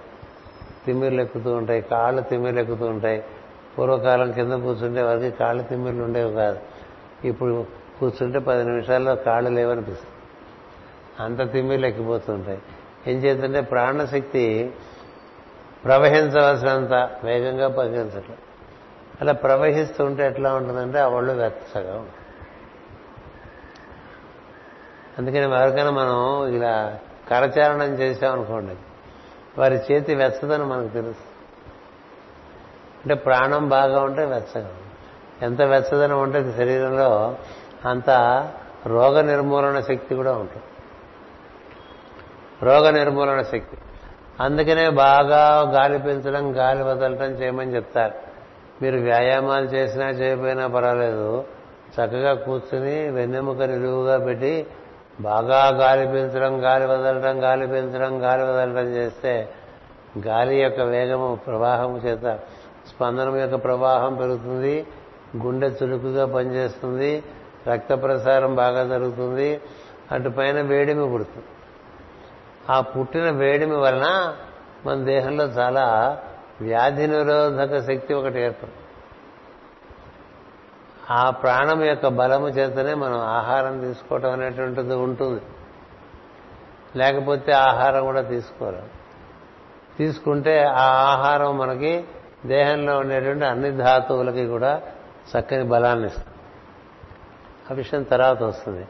తిమ్మిర్లు ఎక్కుతూ ఉంటాయి, కాళ్ళు తిమ్మిర్లు ఎక్కుతూ ఉంటాయి. పూర్వకాలం కింద కూర్చుంటే వారికి కాళ్ళు తిమ్మిర్లు ఉండేవి కాదు. ఇప్పుడు కూర్చుంటే పది నిమిషాల్లో కాళ్ళు లేవనిపిస్తుంది, అంత తిమ్మిర్లు ఎక్కిపోతూ ఉంటాయి. ఏం చేస్తుంటే ప్రాణశక్తి ప్రవహించవలసినంత వేగంగా ప్రవహించట్లేదు. అలా ప్రవహిస్తుంటే ఎట్లా ఉంటుందంటే ఆ ఒళ్ళు వెచ్చగా ఉంటుంది. అందుకని ఎవరికైనా మనం ఇలా కరచారణం చేశామనుకోండి వారి చేతి వెచ్చదని మనకు తెలుస్తుంది. అంటే ప్రాణం బాగా ఉంటే వెచ్చగా, ఎంత వెచ్చదనం ఉంటే శరీరంలో అంత రోగ నిర్మూలన శక్తి కూడా ఉంటుంది. రోగ నిర్మూలన శక్తి. అందుకనే బాగా గాలి పీల్చడం గాలి వదలటం చేయమని చెప్తారు. మీరు వ్యాయామాలు చేసినా చేయకపోయినా పర్వాలేదు, చక్కగా కూర్చుని వెన్నెముక నిలువుగా పెట్టి బాగా గాలి పీల్చడం గాలి వదలటం గాలి పీల్చడం గాలి వదలటం చేస్తే గాలి యొక్క వేగము ప్రవాహము చేత స్పందనం యొక్క ప్రవాహం పెరుగుతుంది, గుండె చురుకుగా పనిచేస్తుంది, రక్త ప్రసారం బాగా జరుగుతుంది, అటు పైన వేడిమి పుడుతుంది. ఆ పుట్టిన వేడిమి వలన మన దేహంలో చాలా వ్యాధి నిరోధక శక్తి ఒకటి ఏర్పడుతుంది. ఆ ఆ ప్రాణం యొక్క బలము చేతనే మనం ఆహారం తీసుకోవటం అనేటువంటిది ఉంటుంది. లేకపోతే ఆహారం కూడా తీసుకోరు. తీసుకుంటే ఆ ఆహారం మనకి దేహంలో ఉండేటువంటి అన్ని ధాతువులకి కూడా చక్కని బలాన్ని ఇస్తుంది. ఆ విషయం తర్వాత వస్తుంది.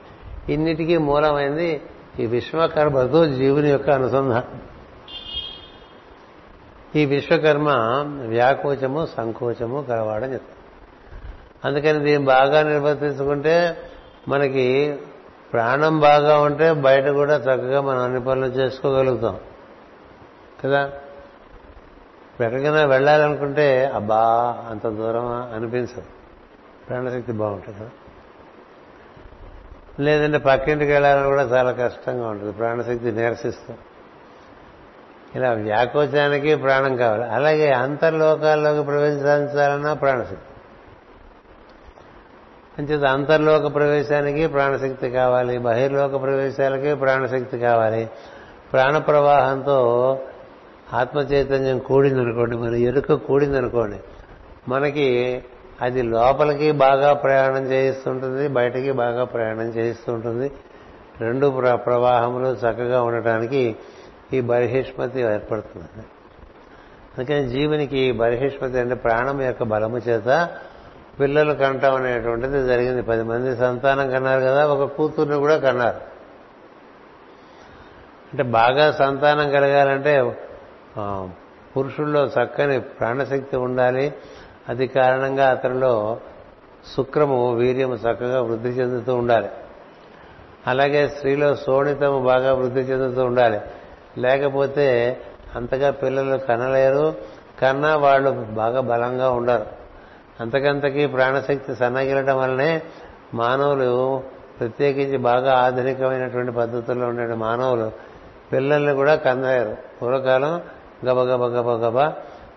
ఇన్నిటికీ మూలమైంది ఈ విశ్వకర్మతో జీవుని యొక్క అనుసంధానం. ఈ విశ్వకర్మ వ్యాకోచము సంకోచము కలవాడని చెప్తారు. అందుకని దీన్ని బాగా నిర్వర్తించుకుంటే మనకి ప్రాణం బాగా ఉంటే బయట కూడా చక్కగా మనం అన్ని పనులు చేసుకోగలుగుతాం కదా. ఎక్కడికైనా వెళ్ళాలనుకుంటే అబ్బా అంత దూరమా అనిపించదు, ప్రాణశక్తి బాగుంటుంది కదా. లేదంటే పక్కింటికి వెళ్ళాలని కూడా చాలా కష్టంగా ఉంటుంది, ప్రాణశక్తి నిరసిస్తాం. ఇలా వ్యాకోచానికి ప్రాణం కావాలి. అలాగే అంతర్లోకాల్లోకి ప్రవేశించాలన్నా ప్రాణశక్తి. అంచేత అంతర్లోక ప్రవేశానికి ప్రాణశక్తి కావాలి, బహిర్లోక ప్రవేశాలకి ప్రాణశక్తి కావాలి. ప్రాణ ప్రవాహంతో ఆత్మ చైతన్యం కూడిందనుకోండి, మన ఎరుక కూడిందనుకోండి, మనకి అది లోపలికి బాగా ప్రయాణం చేయిస్తుంటుంది, బయటికి బాగా ప్రయాణం చేయిస్తుంటుంది. రెండు ప్రవాహములు చక్కగా ఉండటానికి ఈ బర్హిష్మతి ఏర్పడుతుంది. అందుకని జీవునికి బర్హిష్మతి అంటే ప్రాణం యొక్క బలము చేత పిల్లలు కంటాం అనేటువంటిది జరిగింది. పది మంది సంతానం కన్నారు కదా, ఒక కూతుర్ని కూడా కన్నారు. అంటే బాగా సంతానం కలగాలంటే పురుషుల్లో చక్కని ప్రాణశక్తి ఉండాలి. అది కారణంగా అతనిలో శుక్రము వీర్యము చక్కగా వృద్ధి చెందుతూ ఉండాలి. అలాగే స్త్రీలో శోణితము బాగా వృద్ధి చెందుతూ ఉండాలి. లేకపోతే అంతగా పిల్లలు కనలేరు, కన్నా వాళ్ళు బాగా బలంగా ఉండరు. అంతకంతకీ ప్రాణశక్తి సన్నగిలడం వల్లనే మానవులు, ప్రత్యేకించి బాగా ఆధునికమైనటువంటి పద్ధతుల్లో ఉండే మానవులు పిల్లల్ని కూడా కనలేరు. పూర్వకాలం గబగబ గబగబ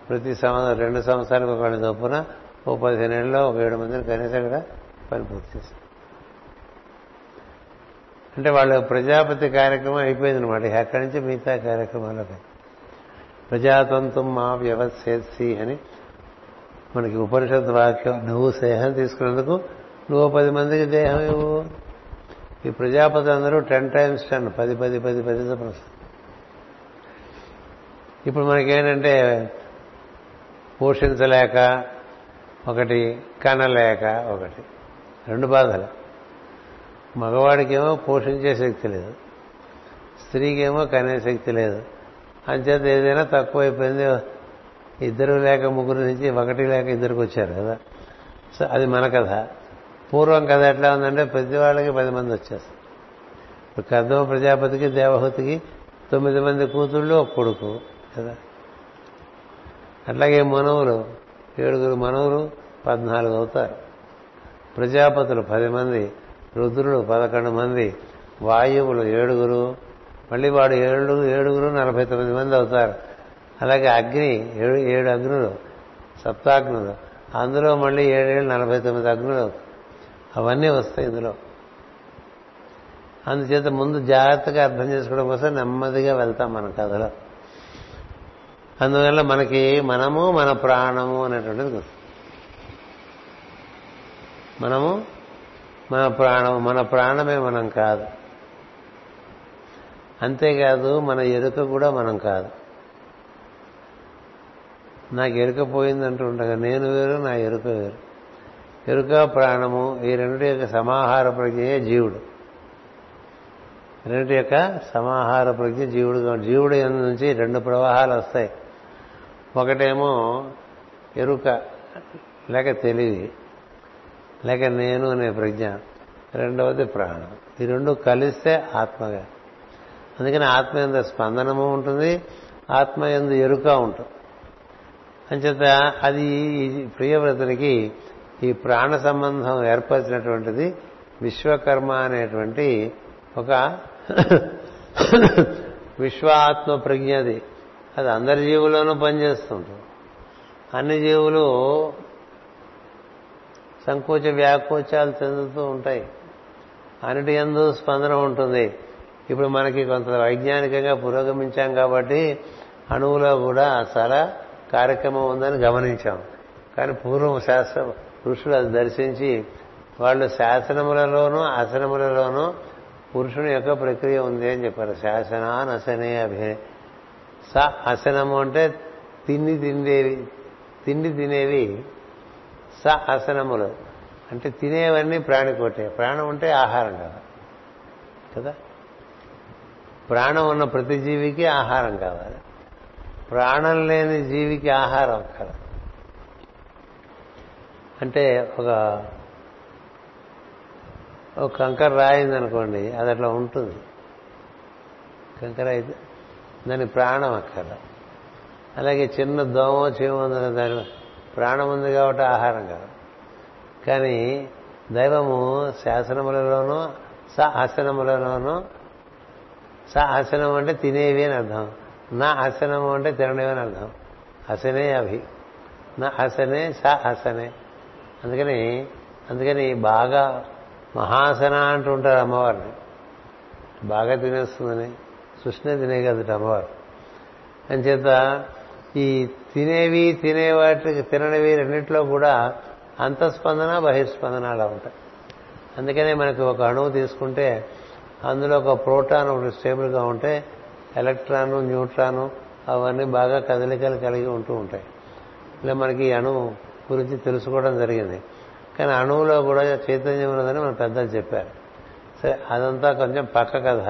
ప్రతి సంవత్సరం రెండు సంవత్సరాలకు ఒకళ్ళ చొప్పున ఓ పదిహేను ఏళ్ళలో ఒక ఏడు మందిని కనీసం కూడా పని పూర్తి చేస్తారు. అంటే వాళ్ళు ప్రజాపతి కార్యక్రమం అయిపోయింది అనమాట. అక్కడి నుంచి మిగతా కార్యక్రమాలు ప్రజాతంతు మా వ్యవస్థేసి అని మనకి ఉపనిషత్ వాక్యం. నువ్వు సేహం తీసుకునేందుకు నువ్వు పది మందికి దేహం ఇవ్వు. ఈ ప్రజాపతి అందరూ టెన్ టైమ్స్ టెన్ పది పది పది పది చొప్పున. ఇప్పుడు మనకేంటంటే పోషించలేక ఒకటి, కనలేక ఒకటి, రెండు బాధలు. మగవాడికేమో పోషించే శక్తి లేదు, స్త్రీకేమో కనే శక్తి లేదు. అంచేత ఏదైనా తక్కువైపోయింది, ఇద్దరు లేక ముగ్గురు నుంచి ఒకటి లేక ఇద్దరికి వచ్చారు కదా. సో అది మన కథ. పూర్వం కథ ఎట్లా ఉందంటే ప్రతి వాళ్ళకి పది మంది వచ్చేస్తారు. ఇప్పుడు కర్దమ ప్రజాపతికి దేవహూతికి తొమ్మిది మంది కూతుళ్ళు ఒక కొడుకు కదా. అట్లాగే మనవులు ఏడుగురు మనవులు పద్నాలుగు అవుతారు. ప్రజాపతులు పది మంది, రుద్రులు పదకొండు మంది, వాయువులు ఏడుగురు, మళ్ళీ వాడు ఏడు ఏడుగురు నలభై తొమ్మిది మంది అవుతారు. అలాగే అగ్ని ఏడు ఏడు అగ్నులు సప్తాగ్నులు, అందులో మళ్ళీ ఏడేళ్ళు నలభై తొమ్మిది అగ్నులు అవుతారు. అవన్నీ వస్తాయి ఇందులో. అందుచేత ముందు జాగ్రత్తగా అర్థం చేసుకోవడం కోసం నెమ్మదిగా వెళ్తాం మన కథలో. అందువల్ల మనకి మనము మన ప్రాణము అనేటువంటిది గుర్తు. మనము మన ప్రాణము, మన ప్రాణమే మనం కాదు. అంతేకాదు మన ఎరుక కూడా మనం కాదు. నాకు ఎరుక పోయిందంటూ ఉంటా, నేను వేరు నా ఎరుక వేరు. ఎరుక ప్రాణము ఈ రెండు యొక్క సమాహార ప్రజ్ఞ జీవుడు. రెండు యొక్క సమాహార ప్రజ్ఞ జీవుడుగా జీవుడు నుంచి రెండు ప్రవాహాలు వస్తాయి. ఒకటేమో ఎరుక లేక తెలివి లేక నేను అనే ప్రజ్ఞ, రెండవది ప్రాణం. ఈ రెండు కలిస్తే ఆత్మగా. అందుకని ఆత్మ యందు స్పందనము ఉంటుంది, ఆత్మ యందు ఎరుక ఉంటుంది. అంచేత అది ప్రియవ్రతునికి ఈ ప్రాణ సంబంధం ఏర్పరిచినటువంటిది విశ్వకర్మ అనేటువంటి ఒక విశ్వాత్మ ప్రజ్ఞది. అది అందరి జీవుల్లోనూ పనిచేస్తుంటుంది. అన్ని జీవులు సంకోచ వ్యాకోచాలు చెందుతూ ఉంటాయి, అన్నిటి యందు స్పందన ఉంటుంది. ఇప్పుడు మనకి కొంత వైజ్ఞానికంగా పురోగమించాం కాబట్టి అణువులో కూడా చాలా కార్యక్రమం ఉందని గమనించాం. కానీ పూర్వం శాస్త్ర పురుషుడు అది దర్శించి వాళ్ళు శాసనములలోనూ ఆసనములలోనూ పురుషుని యొక్క ప్రక్రియ ఉంది అని చెప్పారు. శాసనాన్ అసనే అభి స అసనము అంటే తిండి తిండేవి తిండి తినేవి స అసనములు అంటే తినేవన్నీ ప్రాణి కొట్టే ప్రాణం ఉంటే ఆహారం కావాలి కదా. ప్రాణం ఉన్న ప్రతి జీవికి ఆహారం కావాలి, ప్రాణం లేని జీవికి ఆహారం కాదు. అంటే ఒక ఒక కంకర రాయిందనుకోండి, అది అట్లా ఉంటుంది. కంకర అయితే దాని ప్రాణం అక్కల. అలాగే చిన్న దోమో చీమో ఉందని దాని ప్రాణం ఉంది కాబట్టి ఆహారం కాదు. కానీ దైవము శాసనములలోనూ స ఆసనములలోనూ, స ఆసనం అంటే తినేవి అని అర్థం, నా ఆసనము అంటే తినడమే అని అర్థం. అసనే అభి నా అసనే స అసనే. అందుకని అందుకని బాగా మహాసన అంటూ ఉంటారు అమ్మవారిని, బాగా తినేస్తుందని. సృష్టినే తినేయగలదు అమ్మవారు. అంచేత ఈ తినేవి తినేవాటికి తిననివి రెండింటిలో కూడా అంతఃస్పందన బహిస్పందన అలా ఉంటాయి. అందుకనే మనకు ఒక అణువు తీసుకుంటే అందులో ఒక ప్రోటాన్ ఒకటి స్టేబుల్గా ఉంటే ఎలక్ట్రాను న్యూట్రాను అవన్నీ బాగా కదలికలు కలిగి ఉంటూ ఉంటాయి. ఇలా మనకి ఈ అణువు గురించి తెలుసుకోవడం జరిగింది. కానీ అణువులో కూడా చైతన్యం ఉన్నదని మన పెద్దలు చెప్పారు. సరే, అదంతా కొంచెం పక్క కథ.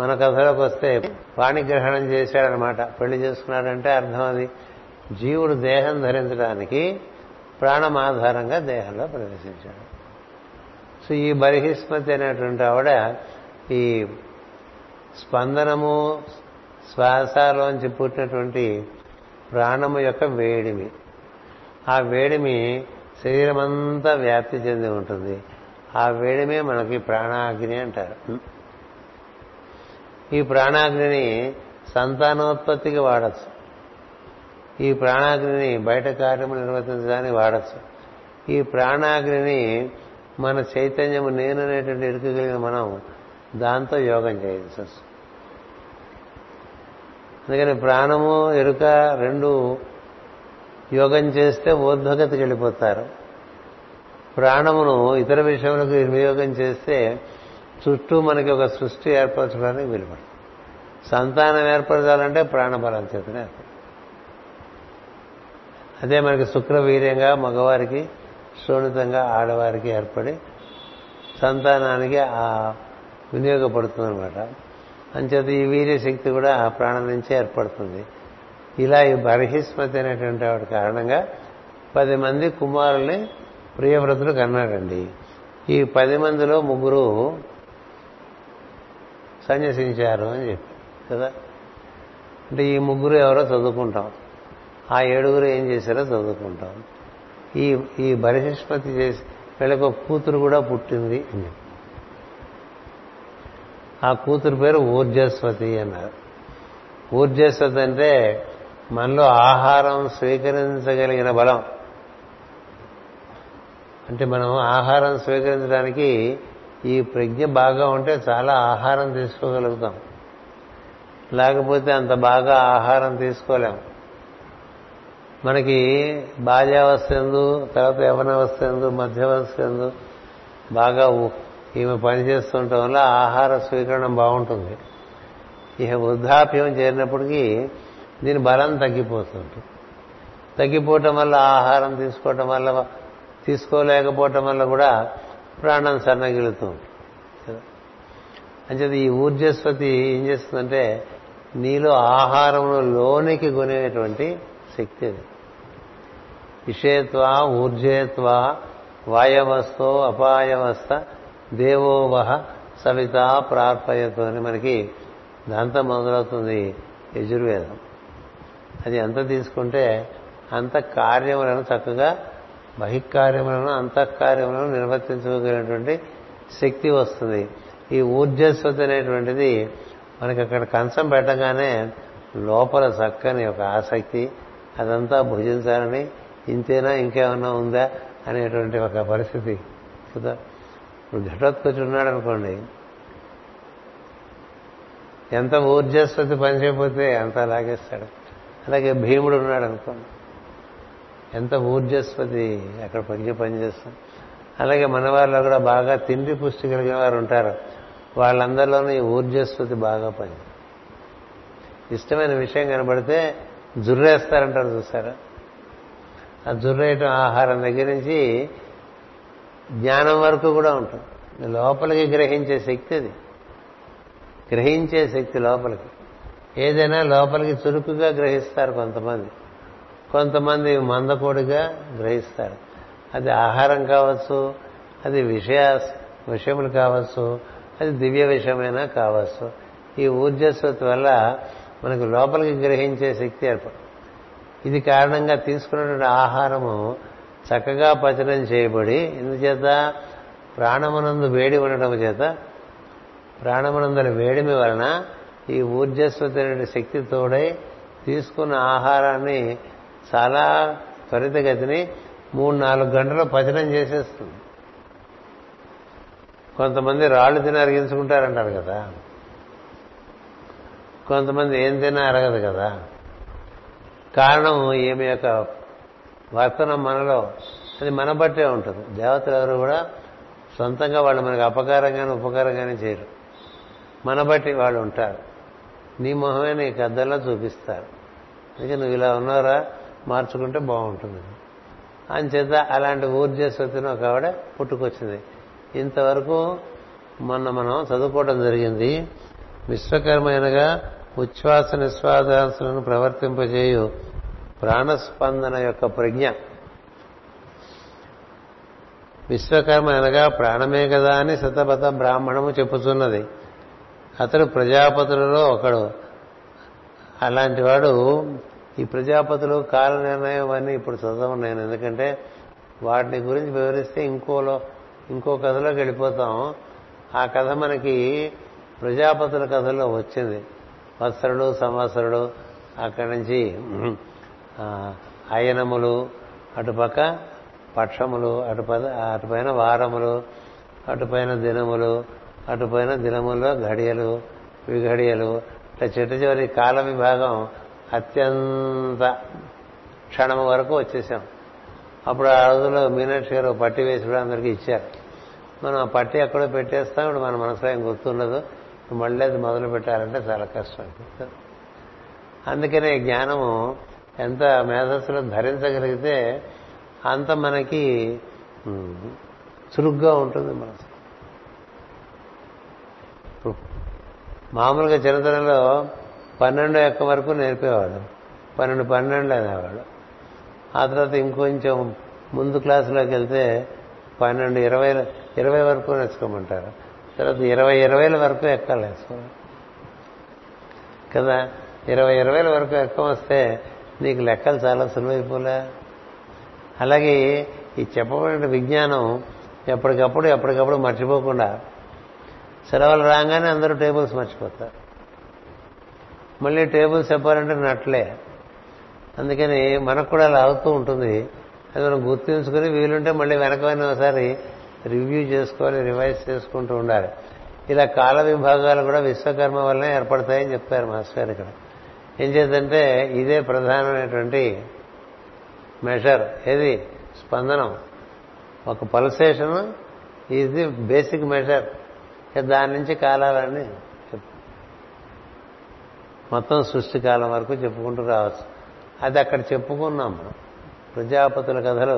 మన కథలోకి వస్తే వాణిగ్రహణం చేశాడనమాట. పెళ్లి చేసుకున్నాడంటే అర్థం అది జీవుడు దేహం ధరించడానికి ప్రాణం ఆధారంగా దేహంలో ప్రవేశించాడు. సో ఈ బర్హిష్మతి అనేటువంటి ఆవిడ ఈ స్పందనము శ్వాసలోంచి పుట్టినటువంటి ప్రాణము యొక్క వేడిమి, ఆ వేడిమి శరీరం అంతా వ్యాప్తి చెంది ఉంటుంది. ఆ వేడిమే మనకి ప్రాణాగ్ని అంటారు. ఈ ప్రాణాగ్నిని సంతానోత్పత్తికి వాడచ్చు, ఈ ప్రాణాగ్నిని బయట కార్యము నిర్వర్తించడానికి వాడచ్చు, ఈ ప్రాణాగ్నిని మన చైతన్యము నేననేటువంటి ఇరుకగలిగిన మనం దాంతో యోగం చేయాల్సి వస్తుంది. అందుకని ప్రాణము ఎరుక రెండు యోగం చేస్తే ఊర్ధ్వగతికి వెళ్ళిపోతారు. ప్రాణమును ఇతర విషయములకు వినియోగం చేస్తే చుట్టూ మనకి ఒక సృష్టి ఏర్పరచడానికి వీలుపడదు. సంతానం ఏర్పరచాలంటే ప్రాణబలం చేతనే ఏర్పడదు. అదే మనకి శుక్రవీర్యంగా మగవారికి, శోణితంగా ఆడవారికి ఏర్పడి సంతానానికి ఆ వినియోగపడుతుందనమాట. అంచేత ఈ వీర్యశక్తి కూడా ఆ ప్రాణం నుంచే ఏర్పడుతుంది. ఇలా ఈ బర్హిష్మతి అనేటువంటి వాటి కారణంగా పది మంది కుమారుల్ని ప్రియవ్రతుడు కన్నాడండి. ఈ పది మందిలో ముగ్గురు సన్యసించారు అని చెప్పి కదా. అంటే ఈ ముగ్గురు ఎవరో చదువుకుంటాం, ఆ ఏడుగురు ఏం చేశారో చదువుకుంటాం. ఈ ఈ బర్హిష్మతి చేసి వీళ్ళకు కూతురు కూడా పుట్టింది అని చెప్పి ఆ కూతురు పేరు ఊర్జస్వతి అన్నారు. ఊర్జస్వతి అంటే మనలో ఆహారం స్వీకరించగలిగిన బలం. అంటే మనం ఆహారం స్వీకరించడానికి ఈ ప్రజ్ఞ బాగా ఉంటే చాలా ఆహారం తీసుకోగలుగుతాం, లేకపోతే అంత బాగా ఆహారం తీసుకోలేం. మనకి బాల్యావస్థ ఎందు, తర్వాత యవనావస్థ ఎందు, మధ్యావస్థ ఎందు బాగా ఈమె పనిచేస్తుండటం వల్ల ఆహార స్వీకరణ బాగుంటుంది. ఇక వృద్ధాప్యం చేరినప్పటికీ దీని బలం తగ్గిపోతుంటుంది. తగ్గిపోవటం వల్ల, ఆహారం తీసుకోవటం వల్ల, తీసుకోలేకపోవటం వల్ల కూడా ప్రాణం సన్నగిలుతూ ఉంటుంది కదా. అంచేత ఈ ఊర్జస్వతి ఏం చేస్తుందంటే నీలో ఆహారమును లోనికి కొనేటువంటి శక్తి అది. ఇషేత్వా ఊర్జేత్వా వాయవస్థో అపాయవస్థ దేవోవహ సవిత ప్రార్పయతు అని మనకి దాంతో మొదలవుతుంది యజుర్వేదం. అది ఎంత తీసుకుంటే అంత కార్యములను చక్కగా బహిర్కార్యములను అంతఃకార్యములను నిర్వర్తించగలిగినటువంటి శక్తి వస్తుంది. ఈ ఊర్జస్వతి అనేటువంటిది మనకి అక్కడ కంచం పెట్టగానే లోపల చక్కని ఒక ఆసక్తి, అదంతా భుజించాలని, ఇంతేనా ఇంకేమన్నా ఉందా అనేటువంటి ఒక పరిస్థితి కదా. ఇప్పుడు ఘటోత్కచుడు ఉన్నాడు అనుకోండి, ఎంత ఊర్జస్వతి పనిచేయకపోతే అంత లాగేస్తాడు. అలాగే భీముడు ఉన్నాడు అనుకోండి, ఎంత ఊర్జస్వతి అక్కడ పనికి పనిచేస్తుంది. అలాగే మన వారిలో కూడా బాగా తిండి పుష్టి కలిగిన వారు ఉంటారు. వాళ్ళందరిలోనూ ఈ ఊర్జస్వతి బాగా పని ఇష్టమైన విషయం కనబడితే జుర్రేస్తారంటారు చూసారా. ఆ జుర్రేయటం ఆహారం దగ్గర నుంచి జ్ఞానం వరకు కూడా ఉంటుంది. లోపలికి గ్రహించే శక్తి అది, గ్రహించే శక్తి లోపలికి. ఏదైనా లోపలికి చురుకుగా గ్రహిస్తారు కొంతమంది, కొంతమంది మందకోడిగా గ్రహిస్తారు. అది ఆహారం కావచ్చు, అది విషయ విషయములు కావచ్చు, అది దివ్య విషయమైనా కావచ్చు. ఈ ఊర్జస్వతి వల్ల మనకు లోపలికి గ్రహించే శక్తి ఏర్పడు. ఇది కారణంగా తీసుకున్నటువంటి ఆహారము చక్కగా పచనం చేయబడి, ఎందుచేత ప్రాణమునందు వేడి ఉండటం చేత, ప్రాణమునందు వేడిమి వలన ఈ ఊర్జస్వతి అనే శక్తి తోడై తీసుకున్న ఆహారాన్ని చాలా త్వరితగతిని మూడు నాలుగు గంటలు పచనం చేసేస్తుంది. కొంతమంది రాళ్ళు తిని అరిగించుకుంటారంటారు కదా, కొంతమంది ఏం తిన్నా అరగదు కదా. కారణం ఏమి యొక్క వర్తనం మనలో, అది మన బట్టే ఉంటుంది. దేవతలు ఎవరు కూడా సొంతంగా వాళ్ళు మనకు అపకారంగానే ఉపకారంగానే చేయరు, మన బట్టి వాళ్ళు ఉంటారు. నీ మొహమే నీ కద్దల్లో చూపిస్తారు. అందుకే నువ్వు ఇలా ఉన్నారా మార్చుకుంటే బాగుంటుంది అని చేత అలాంటి ఊర్జస్వతిని ఒక ఆవిడ పుట్టుకొచ్చింది. ఇంతవరకు మొన్న మనం చదువుకోవడం జరిగింది. విశ్వకర్మ అనగా ఉచ్ఛ్వాస నిశ్వాసాలను ప్రవర్తింపజేయు ప్రాణస్పందన యొక్క ప్రజ్ఞ. విశ్వకర్మ అనగా ప్రాణమే కదా అని శతపథ బ్రాహ్మణము చెప్పుతున్నది. అతడు ప్రజాపతులలో ఒకడు. అలాంటి వాడు ఈ ప్రజాపతులు కాల నిర్ణయం అని ఇప్పుడు చదవను నేను, ఎందుకంటే వాటిని గురించి వివరిస్తే ఇంకోలో ఇంకో కథలోకి వెళ్ళిపోతాం. ఆ కథ మనకి ప్రజాపతుల కథలో వచ్చింది. వత్సరుడు సంవత్సరుడు, అక్కడి నుంచి అయనములు, అటుపక్క పక్షములు, అటు అటుపైన వారములు, అటుపైన దినములు, అటుపైన దినముల్లో ఘడియలు విఘడియలు, ఇట్లా చిట్ట చివరి కాల విభాగం అత్యంత క్షణం వరకు వచ్చేసాం. అప్పుడు ఆ రోజుల్లో మీనాక్షి గారు పట్టి వేసి కూడా అందరికీ ఇచ్చారు. మనం ఆ పట్టి ఎక్కడో పెట్టేస్తాం. ఇప్పుడు మన మనసులో ఏం గుర్తుండదు, మళ్ళీ అది మొదలు పెట్టాలంటే చాలా కష్టం. అందుకనే జ్ఞానము ఎంత మేధస్సులో ధరించగలిగితే అంత మనకి చురుగ్గా ఉంటుంది మనసు. మామూలుగా చరిత్రలో పన్నెండు యొక్క వరకు నేర్పేవాడు, పన్నెండు పన్నెండు అనేవాడు. ఆ తర్వాత ఇంకొంచెం ముందు క్లాసులోకి వెళ్తే పన్నెండు ఇరవై ఇరవై వరకు నేర్చుకోమంటారు. తర్వాత ఇరవై ఇరవైల వరకు ఎక్కాలి కదా. ఇరవై ఇరవైల వరకు ఎక్కం వస్తే నీకు లెక్కలు చాలా సులువైపోలే. అలాగే ఈ చెప్పబడిన విజ్ఞానం ఎప్పటికప్పుడు ఎప్పటికప్పుడు మర్చిపోకుండా, సెలవులు రాగానే అందరూ టేబుల్స్ మర్చిపోతారు. మళ్ళీ టేబుల్స్ చెప్పాలంటే నట్లే. అందుకని మనకు కూడా అలా అవుతూ ఉంటుంది. అది మనం గుర్తుంచుకుని వీలుంటే మళ్ళీ వెనకమైన ఒకసారి రివ్యూ చేసుకోవాలి, రివైజ్ చేసుకుంటూ ఉండాలి. ఇలా కాల విభాగాలు కూడా విశ్వకర్మ వల్లనే ఏర్పడతాయని చెప్పారు మాస్టర్ గారు. ఇక్కడ ఏం చేద్దంటే ఇదే ప్రధానమైనటువంటి మెషర్. ఏది? స్పందనం. ఒక pulsation is the basic measure. దాని నుంచి కాలాలన్నీ మొత్తం సృష్టి కాలం వరకు చెప్పుకుంటూ రావచ్చు. అది అక్కడ చెప్పుకున్నాం మనం. ప్రజాపతుల కథలు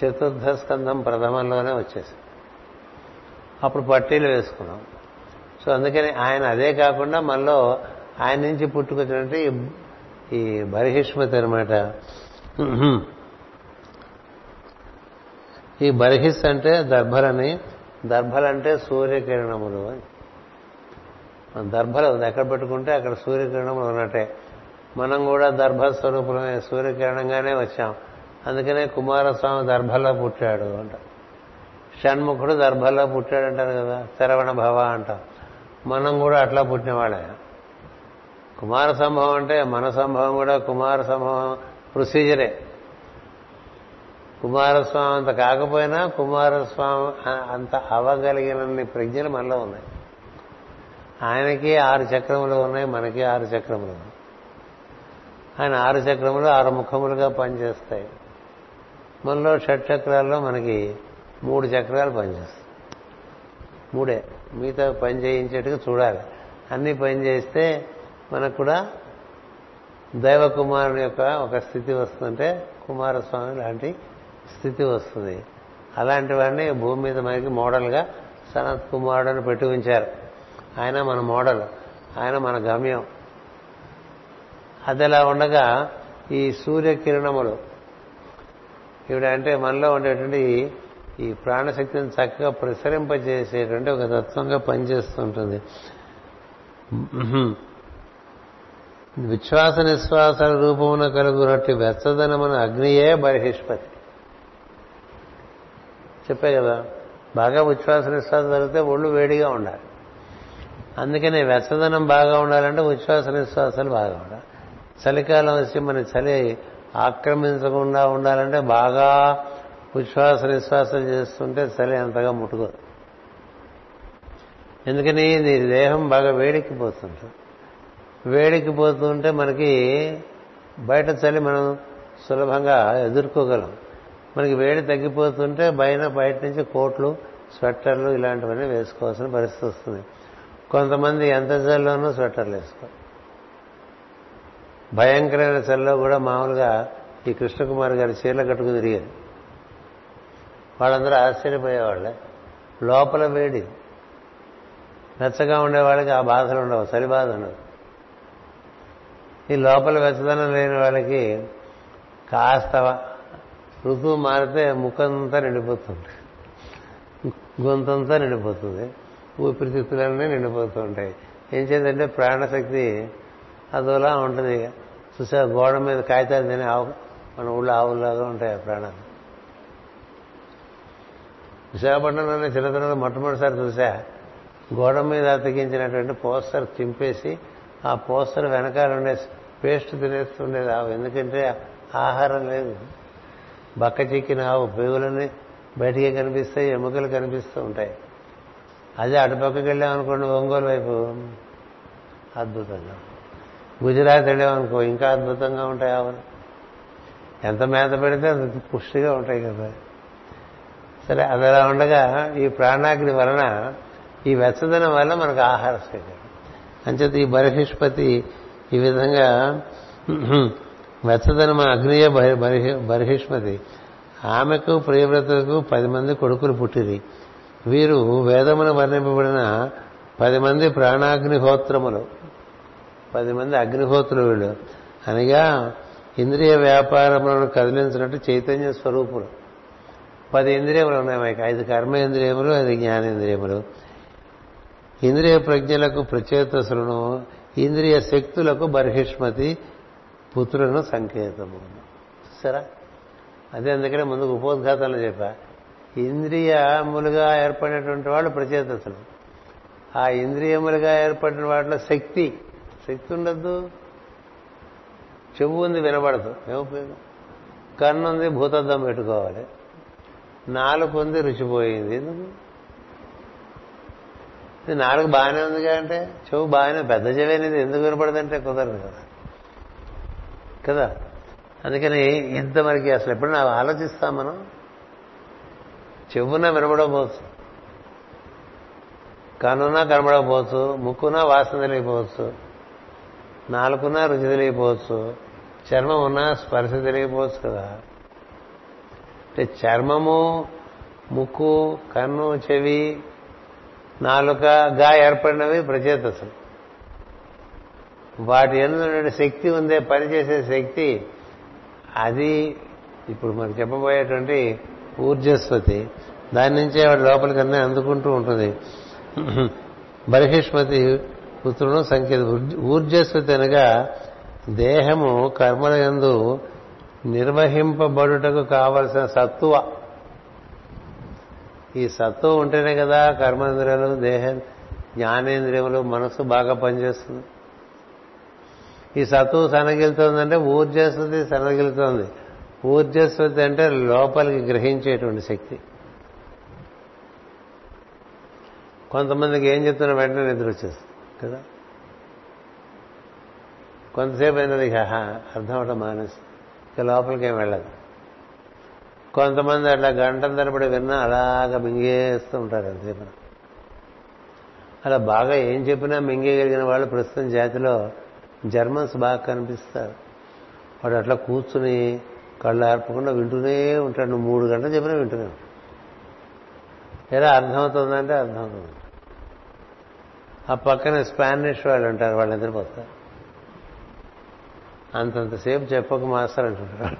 చతుర్థ స్కంధం ప్రథమంలోనే వచ్చేసాం. అప్పుడు పట్టీలు వేసుకున్నాం. సో అందుకని ఆయన అదే కాకుండా మనలో ఆయన నుంచి పుట్టుకొచ్చినట్టు ఈ బర్హిష్మతి అనమాట. ఈ బర్హిస్ అంటే దర్భలని, దర్భలంటే సూర్యకిరణములు అని. దర్భలు ఎక్కడ పెట్టుకుంటే అక్కడ సూర్యకిరణములు ఉన్నట్టే. మనం కూడా దర్భ స్వరూపులమే, సూర్యకిరణంగానే వచ్చాం. అందుకనే కుమారస్వామి దర్భల్లో పుట్టాడు అంట, షణ్ముఖుడు దర్భల్లో పుట్టాడు అంటారు కదా, శరవణ భవ అంటాం. మనం కూడా అట్లా పుట్టినవాళ్ళ. కుమార సంభవం అంటే మన సంభవం కూడా కుమార సంభవం ప్రొసీజరే. కుమారస్వామి అంత కాకపోయినా కుమారస్వామి అంత అవగలిగినన్ని ప్రజ్ఞలు మనలో ఉన్నాయి. ఆయనకి ఆరు చక్రములు ఉన్నాయి, మనకి ఆరు చక్రములు ఉన్నాయి. ఆయన ఆరు చక్రములు ఆరు ముఖములుగా పనిచేస్తాయి. మనలో షట్ చక్రాల్లో మనకి మూడు చక్రాలు పనిచేస్తాయి. మూడే మిగతా పని చేయించేట్టుగా చూడాలి. అన్ని పని చేస్తే మనకు కూడా దైవకుమారుని యొక్క ఒక స్థితి వస్తుందంటే కుమారస్వామి లాంటి స్థితి వస్తుంది. అలాంటి వాడిని భూమి మీద మనకి మోడల్గా సనత్ కుమారుడు అని పెట్టి ఉంచారు. ఆయన మన మోడల్, ఆయన మన గమ్యం. అది అలా ఉండగా ఈ సూర్యకిరణములు ఇవి అంటే మనలో ఉండేటువంటి ఈ ప్రాణశక్తిని చక్కగా ప్రసరింపజేసేటువంటి ఒక తత్వంగా పనిచేస్తుంటుంది. విశ్వాస నిశ్వాసాల రూపమున కలుగునట్టు వెచ్చదనమున అగ్నియే బర్హిష్మతి. చెప్పే కదా, బాగా ఉచ్ఛ్వాస నిశ్వాసం జరిగితే ఒళ్ళు వేడిగా ఉండాలి. అందుకని వెచ్చదనం బాగా ఉండాలంటే ఉచ్ఛ్వాస నిశ్వాసాలు బాగా ఉండాలి. చలికాలం వచ్చి మన చలి ఆక్రమించకుండా ఉండాలంటే బాగా ఉచ్ఛ్వాస నిశ్వాసాలు చేస్తుంటే చలి అంతగా ముట్టుకోదు. ఎందుకని నీ దేహం బాగా వేడెక్కిపోతుంటుంది. వేడెక్కిపోతుంటే మనకి బయట చలి మనం సులభంగా ఎదుర్కోగలం. మనకి వేడి తగ్గిపోతుంటే బయట బయట నుంచి కోట్లు, స్వెట్టర్లు ఇలాంటివన్నీ వేసుకోవాల్సిన పరిస్థితి వస్తుంది. కొంతమంది ఎంత చల్లోనూ స్వెట్టర్లు వేసుకోవాలి. భయంకరమైన చల్లో కూడా మామూలుగా ఈ కృష్ణకుమార్ గారి చీరలు కట్టుకుని తిరిగారు. వాళ్ళందరూ ఆశ్చర్యపోయేవాళ్ళే. లోపల వేడి, వెచ్చగా ఉండేవాళ్ళకి ఆ బాధలు ఉండవు, చలి బాధ ఉండదు. ఈ లోపల వెచ్చదనం లేని వాళ్ళకి కాస్త ఋతువు మారితే ముఖంతా నిండిపోతుంది, గొంతంతా నిండిపోతుంది, ఊపిరితిత్తులన్నీ నిండిపోతూ ఉంటాయి. ఏం చేద్దంటే ప్రాణశక్తి అదోలా ఉంటుంది. చూసా గోడ మీద కాగితాలు తినే ఆవు, మన ఊళ్ళో ఆవులాగా ఉంటాయి ప్రాణాలు. విశాఖపట్నంలోనే చిన్నతనంలో మొట్టమొదటిసారి చూసా గోడ మీద అతికించినటువంటి పోస్టర్ చింపేసి ఆ పోస్టర్ వెనకాల ఉండే పేస్ట్ తినేస్తుండేది ఆవు. ఎందుకంటే ఆహారం లేదు. బక్క చిక్కిన ఆవు పేగులన్నీ బయటికి కనిపిస్తాయి, ఎముకలు కనిపిస్తూ ఉంటాయి. అదే అటుపక్కకి వెళ్ళామనుకోండి ఒంగోలు వైపు అద్భుతంగా, గుజరాత్ వెళ్ళామనుకో ఇంకా అద్భుతంగా ఉంటాయి ఆవులు. ఎంత మేత పెడితే అంత పుష్టిగా ఉంటాయి కదా. సరే అది అలా ఉండగా ఈ ప్రాణాగ్ని వలన, ఈ వెచ్చదనం వల్ల మనకు ఆహార స్వీకరణ అంచేత ఈ బర్హిష్పతి ఈ విధంగా వెచ్చదనం అగ్నియే బర్హి బర్హిష్మతి ఆమెకు ప్రియవ్రతులకు పది మంది కొడుకులు పుట్టిరి. వీరు వేదమును వర్ణింపబడిన పది మంది ప్రాణాగ్నిహోత్రములు, పది మంది అగ్నిహోత్రులు. వీళ్ళు అనగా ఇంద్రియ వ్యాపారములను కదిలించినట్టు చైతన్య స్వరూపులు. పది ఇంద్రియములు ఉన్నాయి మనకి, ఐదు కర్మేంద్రియములు, ఐదు జ్ఞానేంద్రియములు. ఇంద్రియ ప్రజ్ఞలకు ప్రచేతసులను, ఇంద్రియ శక్తులకు బర్హిష్మతి పుత్రులను సంకేతము. సరే అదే అందుకనే ముందుకు ఉపోద్ఘాతంలో చెప్పా, ఇంద్రియములుగా ఏర్పడినటువంటి వాళ్ళు ప్రచేతసులు. ఆ ఇంద్రియములుగా ఏర్పడిన వాటిలో శక్తి శక్తి ఉండద్దు. చెవు ఉంది వినబడదు, ఏం ఉపయోగం. కన్ను ఉంది భూతద్దం పెట్టుకోవాలి. నాలుగు ఉంది రుచిపోయింది, ఎందుకు నాలుగు బాగానే ఉందిగా అంటే చెవు బాగానే పెద్ద చెవేనేది ఎందుకు వినపడదంటే కుదరదు కదా కదా అందుకని ఇంత మనకి అసలు ఎప్పుడైనా ఆలోచిస్తాం మనం, చెవున వినబడకపోవచ్చు, కనున కనబడకపోవచ్చు, ముక్కున వాసన తెలియకపోవచ్చు, నాలుగున రుచి తెలియకపోవచ్చు, చర్మం ఉన్నా స్పర్శ తెలియకపోవచ్చు కదా. అంటే చర్మము, ముక్కు, కన్ను, చెవి, నాలుకగా ఏర్పడినవి ప్రచేతసులు. వాటి ఎందుకు శక్తి ఉందే, పనిచేసే శక్తి అది. ఇప్పుడు మనకు చెప్పబోయేటువంటి ఊర్జస్వతి దాని నుంచే వాడి లోపలికన్నా అందుకుంటూ ఉంటుంది. బర్హిష్మతి పుత్రుడు సంకేతం. ఊర్జస్వతి అనగా దేహము కర్మల యందు నిర్వహింపబడుటకు కావలసిన సత్తువ. ఈ సత్తువ ఉంటేనే కదా కర్మేంద్రియాలు, దేహ జ్ఞానేంద్రియములు, మనసు బాగా పనిచేస్తుంది. ఈ సత్తువ సనగిలుతోందంటే ఊర్జస్వతి సనగిలుతోంది. ఊర్జస్వతి అంటే లోపలికి గ్రహించేటువంటి శక్తి. కొంతమందికి ఏం చెప్తున్నా వెంటనే నిద్ర వచ్చేస్తుంది కదా, కొంతసేపు అయినది ఇక అర్థం అవడం మానేస్తుంది, ఇక లోపలికి ఏం వెళ్ళదు. కొంతమంది అట్లా గంటల తరబడి విన్నా అలాగ మింగేస్తూ ఉంటారు. అంతేపన అలా బాగా ఏం చెప్పినా మింగేయగలిగిన వాళ్ళు ప్రస్తుతం జాతిలో జర్మన్స్ బాగా కనిపిస్తారు. వాడు అట్లా కూర్చుని కళ్ళు ఆర్పకుండా వింటూనే ఉంటాడు. నువ్వు మూడు గంటలు చెప్పినా వింటూనే ఉంటాడు. ఎలా అర్థమవుతుందంటే అర్థమవుతుంది. ఆ పక్కన స్పానిష్ వాళ్ళు ఉంటారు, వాళ్ళు నిద్రపోతారు. అంతంతసేపు చెప్పక మాస్టర్ అంటుంటారు.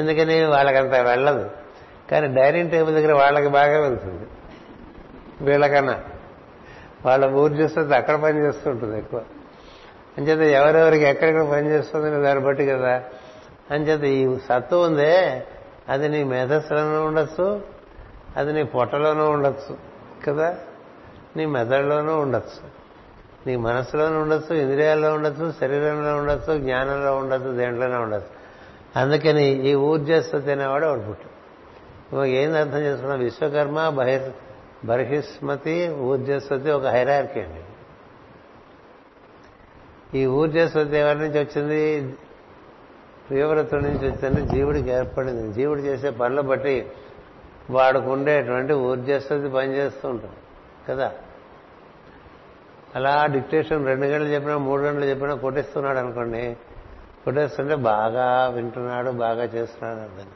ఎందుకని వాళ్ళకంత వెళ్ళదు, కానీ డైనింగ్ టేబుల్ దగ్గర వాళ్ళకి బాగా వెళ్తుంది వీళ్ళకన్నా. వాళ్ళ ఊర్జస్వతి అక్కడ పనిచేస్తూ ఉంటుంది ఎక్కువ. అంచేత ఎవరెవరికి ఎక్కడెక్కడ పనిచేస్తుందని దాన్ని బట్టి కదా. అంచేత ఈ సత్తు ఉందే అది నీ మేధస్సులోనూ ఉండొచ్చు, అది నీ పొట్టలోనూ ఉండొచ్చు కదా, నీ మెదడులోనూ ఉండొచ్చు, నీ మనసులోనూ ఉండొచ్చు, ఇంద్రియాల్లో ఉండొచ్చు, శరీరంలో ఉండొచ్చు, జ్ఞానంలో ఉండొచ్చు, దేంట్లోనే ఉండొచ్చు. అందుకని ఈ ఊర్జస్వతి అనేవాడు వాడు పుట్టు. ఏంది అర్థం చేసుకున్నాం? విశ్వకర్మ, బహిర్ బర్హిష్మతి, ఊర్జస్వతి ఒక హైరార్కీ అండి. ఈ ఊర్జస్వతి ఎవరి నుంచి వచ్చింది? ప్రియవ్రతుడి నుంచి వచ్చింది. జీవుడికి ఏర్పడింది. జీవుడు చేసే పనులు బట్టి వాడుకు ఉండేటువంటి ఊర్జస్వతి పనిచేస్తూ ఉంటాడు కదా. అలా డిక్టేషన్ రెండు గంటలు చెప్పినా మూడు గంటలు చెప్పినా కొట్టేస్తున్నాడు అనుకోండి. కొట్టేస్తుంటే బాగా వింటున్నాడు, బాగా చేస్తున్నాడు అర్థం.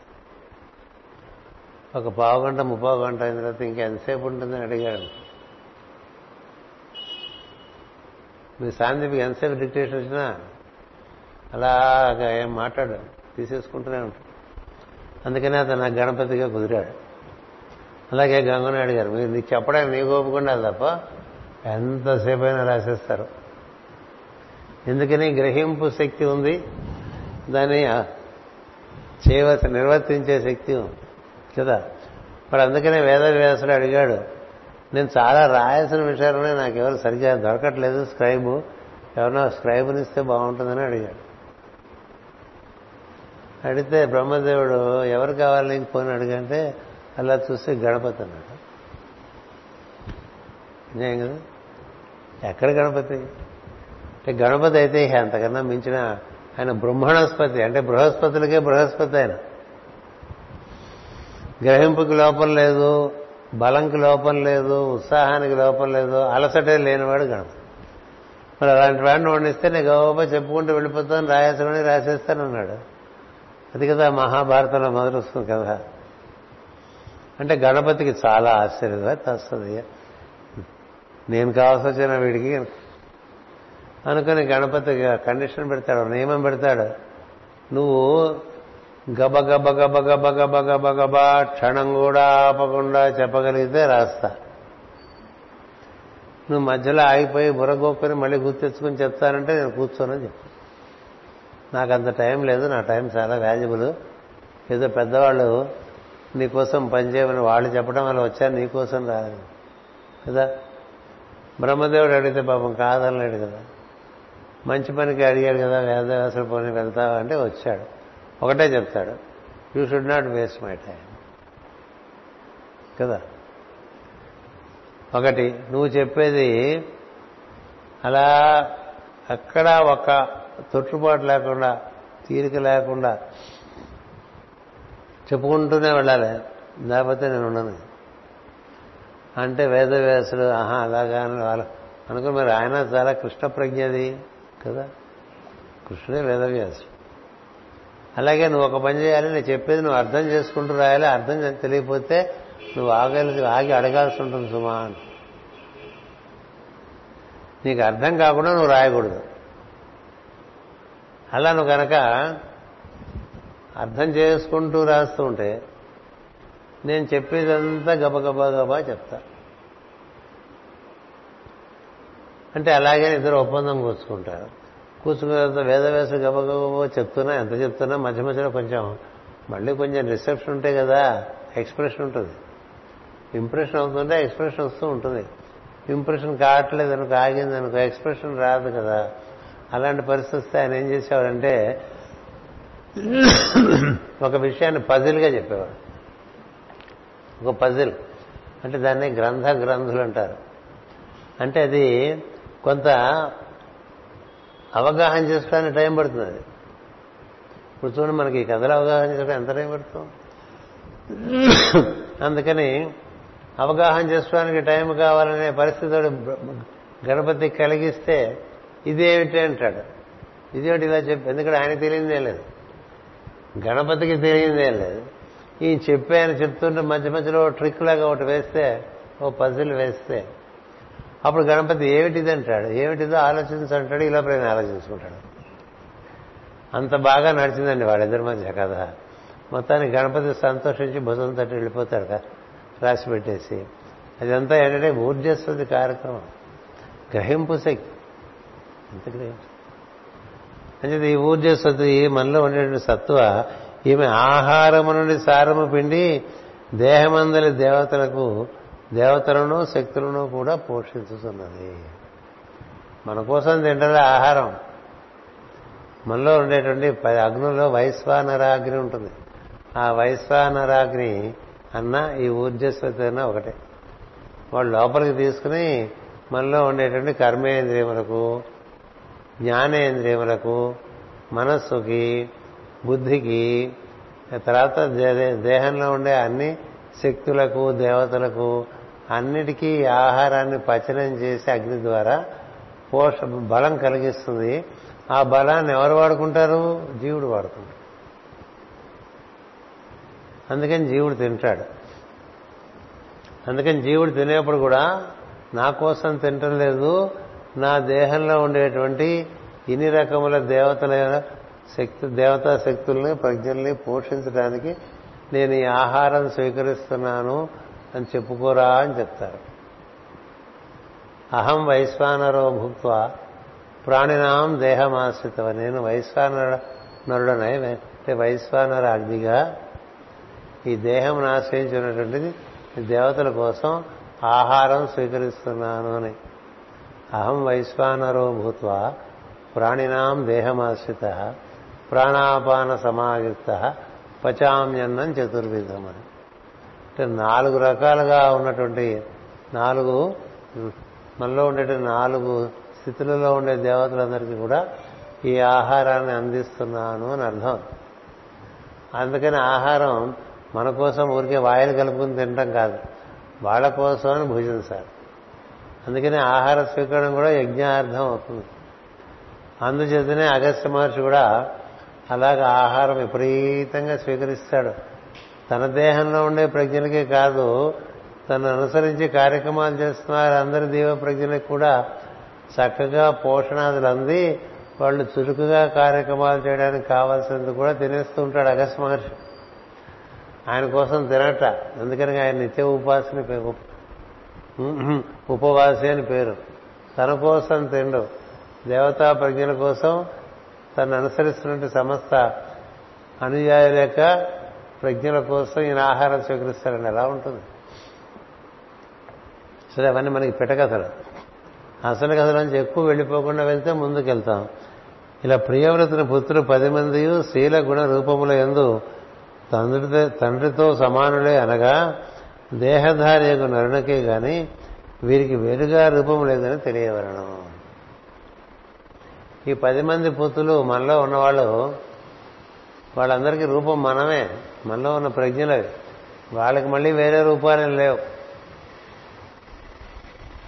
ఒక పావు గంట ముప్పావు గంట అయిన తర్వాత ఇంకెంతసేపు ఉంటుందని అడిగాడు. మీ సాందీపికి ఎంతసేపు డిక్టేషన్ వచ్చినా అలాగా ఏం మాట్లాడు, తీసేసుకుంటూనే ఉంటాడు. అందుకనే అతను నాకు గణపతిగా కుదిరాడు. అలాగే గంగనాయుడు గారు, మీరు నీకు చెప్పడానికి నీకు ఒప్పుకుండా తప్ప ఎంతసేపు అయినా రాసేస్తారు. ఎందుకని? గ్రహింపు శక్తి ఉంది, దాన్ని చేయవలసి నిర్వర్తించే శక్తి ఉంది కదా. మరి అందుకనే వేదవ్యాసుడు అడిగాడు, నేను చాలా రాయాల్సిన విషయాలనే నాకెవరు సరిగ్గా దొరకట్లేదు, స్క్రైబు ఎవరన్నా స్క్రైబునిస్తే బాగుంటుందని అడిగాడు. అడిగితే బ్రహ్మదేవుడు ఎవరు కావాలి నీకు పోని అడిగంటే అలా చూస్తే గణపతి అన్నాడు. నిజం కదా? ఎక్కడ గణపతి అంటే గణపతి అయితే అంతకన్నా మించిన ఆయన బ్రహ్మణస్పతి, అంటే బృహస్పతులకే బృహస్పతి. ఆయన గ్రహింపుకి లోపం లేదు, బలంకి లోపం లేదు, ఉత్సాహానికి లోపం లేదు, అలసటే లేనివాడు గణపతి. మరి అలాంటి వాడిని వండిస్తే నేను గౌరవ చెప్పుకుంటూ వెళ్ళిపోతాను, రాయాల్సిన రాసేస్తానన్నాడు. అది కదా మహాభారతంలో మొదలుస్తుంది కదా. అంటే గణపతికి చాలా ఆశ్చర్యంగా తస్తుంది, నేను కావాల్సి వచ్చిన వీడికి అనుకుని గణపతి కండిషన్ పెడతాడు, నియమం పెడతాడు. నువ్వు గబ గబ గబ గబ గబ గబ గబ క్షణం కూడా ఆపకుండా చెప్పగలిగితే రాస్తా, నువ్వు మధ్యలో ఆగిపోయి బుర్రగొక్కుని మళ్ళీ గుర్తించుకుని చెప్తానంటే నేను కూర్చోనని చెప్పు, నాకు అంత టైం లేదు, నా టైం చాలా వాల్యుబుల్, ఏదో పెద్దవాళ్ళు నీకోసం పనిచేయమని వాళ్ళు చెప్పడం వల్ల వచ్చారు, నీకోసం రాదు కదా. బ్రహ్మదేవుడు అడిగితే పాపం కాదనలేడు కదా, మంచి పనికి అడిగాడు కదా. వేదవ్యాసుల పోనీ వెళ్తావా అంటే వచ్చాడు. ఒకటే చెప్తాడు, you should not waste my time కదా. ఒకటి నువ్వు చెప్పేది అలా అక్కడ ఒక తొట్టుబాటు లేకుండా తీరిక లేకుండా చెప్పుకుంటూనే వెళ్ళాలి, లేకపోతే నేను ఉండను అంటే వేదవ్యాసుడు ఆహా అలాగా అనుకుని. మరి ఆయన చాలా కృష్ణ ప్రజ్ఞది కదా, కృష్ణుడే వేదవ్యాసుడు. అలాగే నువ్వు ఒక పని చేయాలి, నేను చెప్పేది నువ్వు అర్థం చేసుకుంటూ రాయాలి, అర్థం తెలియకపోతే నువ్వు ఆగాలి, ఆగి అడగాల్సి ఉంటుంది సుమా అని. నీకు అర్థం కాకుండా నువ్వు రాయకూడదు. అలా నువ్వు కనుక అర్థం చేసుకుంటూ రాస్తూ ఉంటే నేను చెప్పేదంతా గబగబా గబా చెప్తా అంటే అలాగే ఇద్దరు ఒప్పందం కూర్చుకుంటారు. కూర్చుకున్న తర్వాత వేదవేస గబగబా చెప్తున్నా, ఎంత చెప్తున్నా మధ్య మధ్యలో కొంచెం మళ్ళీ కొంచెం రిసెప్షన్ ఉంటే కదా ఎక్స్ప్రెషన్ ఉంటుంది. ఇంప్రెషన్ అవుతుంటే ఎక్స్ప్రెషన్ వస్తూ ఉంటుంది. ఇంప్రెషన్ కావట్లేదు అనుకో, ఆగింది అనుకో, ఎక్స్ప్రెషన్ రాదు కదా. అలాంటి పరిస్థితి వస్తే ఆయన ఏం చేసేవాడంటే ఒక విషయాన్ని పజిల్గా చెప్పేవాడు. ఒక పజిల్ అంటే దాన్ని గ్రంథ గ్రంథులు అంటారు. అంటే అది కొంత అవగాహన చేసుకోవడానికి టైం పడుతుంది. ఇప్పుడు చూడండి, మనకి ఈ కథలు అవగాహన చేసుకోవడం ఎంతనే పడుతుంది. అందుకని అవగాహన చేసుకోవడానికి టైం కావాలనే పరిస్థితి గణపతి కలిగిస్తే ఇదేమిటి అంటాడు. ఇదేమిటి ఇలా చెప్పి, ఎందుకంటే ఆయన తెలియదేం లేదు, గణపతికి తెలియదేం లేదు. ఈయన చెప్పి ఆయన చెప్తుంటే మధ్య మధ్యలో ట్రిక్ లాగా ఒకటి వేస్తే, ఓ పజిల్ వేస్తే, అప్పుడు గణపతి ఏమిటిది అంటాడు, ఏమిటిదో ఆలోచించంటాడు, ఇలా ప్రేమ ఆలోచించుకుంటాడు. అంత బాగా నడిచిందండి వాళ్ళిద్దరి మధ్య కథ. మొత్తానికి గణపతి సంతోషించి భుజం తట్టి వెళ్ళిపోతాడు కదా రాసి పెట్టేసి. అదంతా ఏంటంటే ఊర్జస్వతి కార్యక్రమం, గ్రహింపు శక్తి. ఎంత గ్రహింపు అంటే ఈ ఊర్జస్వతి మనలో ఉండేటువంటి సత్వ, ఈమె ఆహారము నుండి సారము పిండి దేహమందలి దేవతలకు దేవతలను శక్తులను కూడా పోషిస్తున్నది. మన కోసం తింటే ఆహారం. మనలో ఉండేటువంటి అగ్నిలో వైశ్వానరాగ్ని ఉంటుంది. ఆ వైశ్వానరాగ్ని అన్న ఈ ఊర్జస్వతి అన్న ఒకటే. వాళ్ళు లోపలికి తీసుకుని మనలో ఉండేటువంటి కర్మేంద్రియములకు, జ్ఞానేంద్రియములకు, మనస్సుకి, బుద్ధికి, తర్వాత దేహంలో ఉండే అన్ని శక్తులకు, దేవతలకు అన్నిటికీ ఆహారాన్ని పచనం చేసి అగ్ని ద్వారా పోష బలం కలిగిస్తుంది. ఆ బలాన్ని ఎవరు వాడుకుంటారు? జీవుడు వాడుకుంటాడు. అందుకని జీవుడు తింటాడు. అందుకని జీవుడు తినేప్పుడు కూడా నా కోసం తినటం లేదు, నా దేహంలో ఉండేటువంటి ఇన్ని రకముల దేవతల శక్తి దేవతా శక్తుల్ని ప్రజ్ఞల్ని పోషించడానికి నేను ఈ ఆహారం స్వీకరిస్తున్నాను అని చెప్పుకోరా అని చెప్తారు. అహం వైశ్వానరో భుక్త్వా ప్రాణినాం దేహమాశ్రితవ, నేను వైశ్వానర నరుడనై అంటే వైశ్వానర అగ్నిగా ఈ దేహం ఆశ్రయించినటువంటిది దేవతల కోసం ఆహారం స్వీకరిస్తున్నాను అని. అహం వైశ్వానరో భూత్వా ప్రాణినాం దేహమాశ్రిత ప్రాణాపాన సమాయుక్త పచామ్యన్నం చతుర్విధం అని. అంటే నాలుగు రకాలుగా ఉన్నటువంటి నాలుగు మనలో ఉండేటువంటి నాలుగు స్థితులలో ఉండే దేవతలందరికీ కూడా ఈ ఆహారాన్ని అందిస్తున్నాను అని అర్థం. అందుకని ఆహారం మన కోసం ఊరికే వాయిలు కలుపుకుని తినడం కాదు, వాళ్ళ కోసం అని భుజించాలి. అందుకని ఆహార స్వీకరణ కూడా యజ్ఞార్థం అవుతుంది. అందుచేతనే అగస్త్య మహర్షి కూడా అలాగే ఆహారం విపరీతంగా స్వీకరిస్తాడు. తన దేహంలో ఉండే ప్రజ్ఞలకే కాదు, తను అనుసరించి కార్యక్రమాలు చేస్తున్నారు అందరి దేవ ప్రజ్ఞలకు కూడా చక్కగా పోషణాదులు అంది వాళ్ళు చురుకుగా కార్యక్రమాలు చేయడానికి కావాల్సినంత కూడా తినేస్తూ ఉంటాడు అగస్త్య మహర్షి. ఆయన కోసం తినట, అందుకని ఆయన నిత్య ఉపాసన ఉపవాసి అని పేరు. తన కోసం తిండు, దేవతా ప్రజ్ఞల కోసం తను అనుసరిస్తున్న సమస్త అనుయాయుల యొక్క ప్రజ్ఞల కోసం ఈయన ఆహారం స్వీకరిస్తాడని ఎలా ఉంటుంది. సరే, అవన్నీ మనకి పిటకథలు. అసలు కథలోంచి ఎక్కువ వెళ్ళిపోకుండా వెళ్తే ముందుకెళ్తాం. ఇలా ప్రియవ్రతుని పుత్రులు పది మంది శీల గుణ రూపముల యందు తండ్రి తండ్రితో సమానులే అనగా దేహధారి యొక్క నరుణకే గాని వీరికి వేరుగా రూపం లేదని తెలియవలను. ఈ పది మంది పుత్రులు మనలో ఉన్నవాళ్ళు, వాళ్ళందరికీ రూపం మనమే, మనలో ఉన్న ప్రజ్ఞలవి. వాళ్ళకి మళ్ళీ వేరే రూపాలేం లేవు.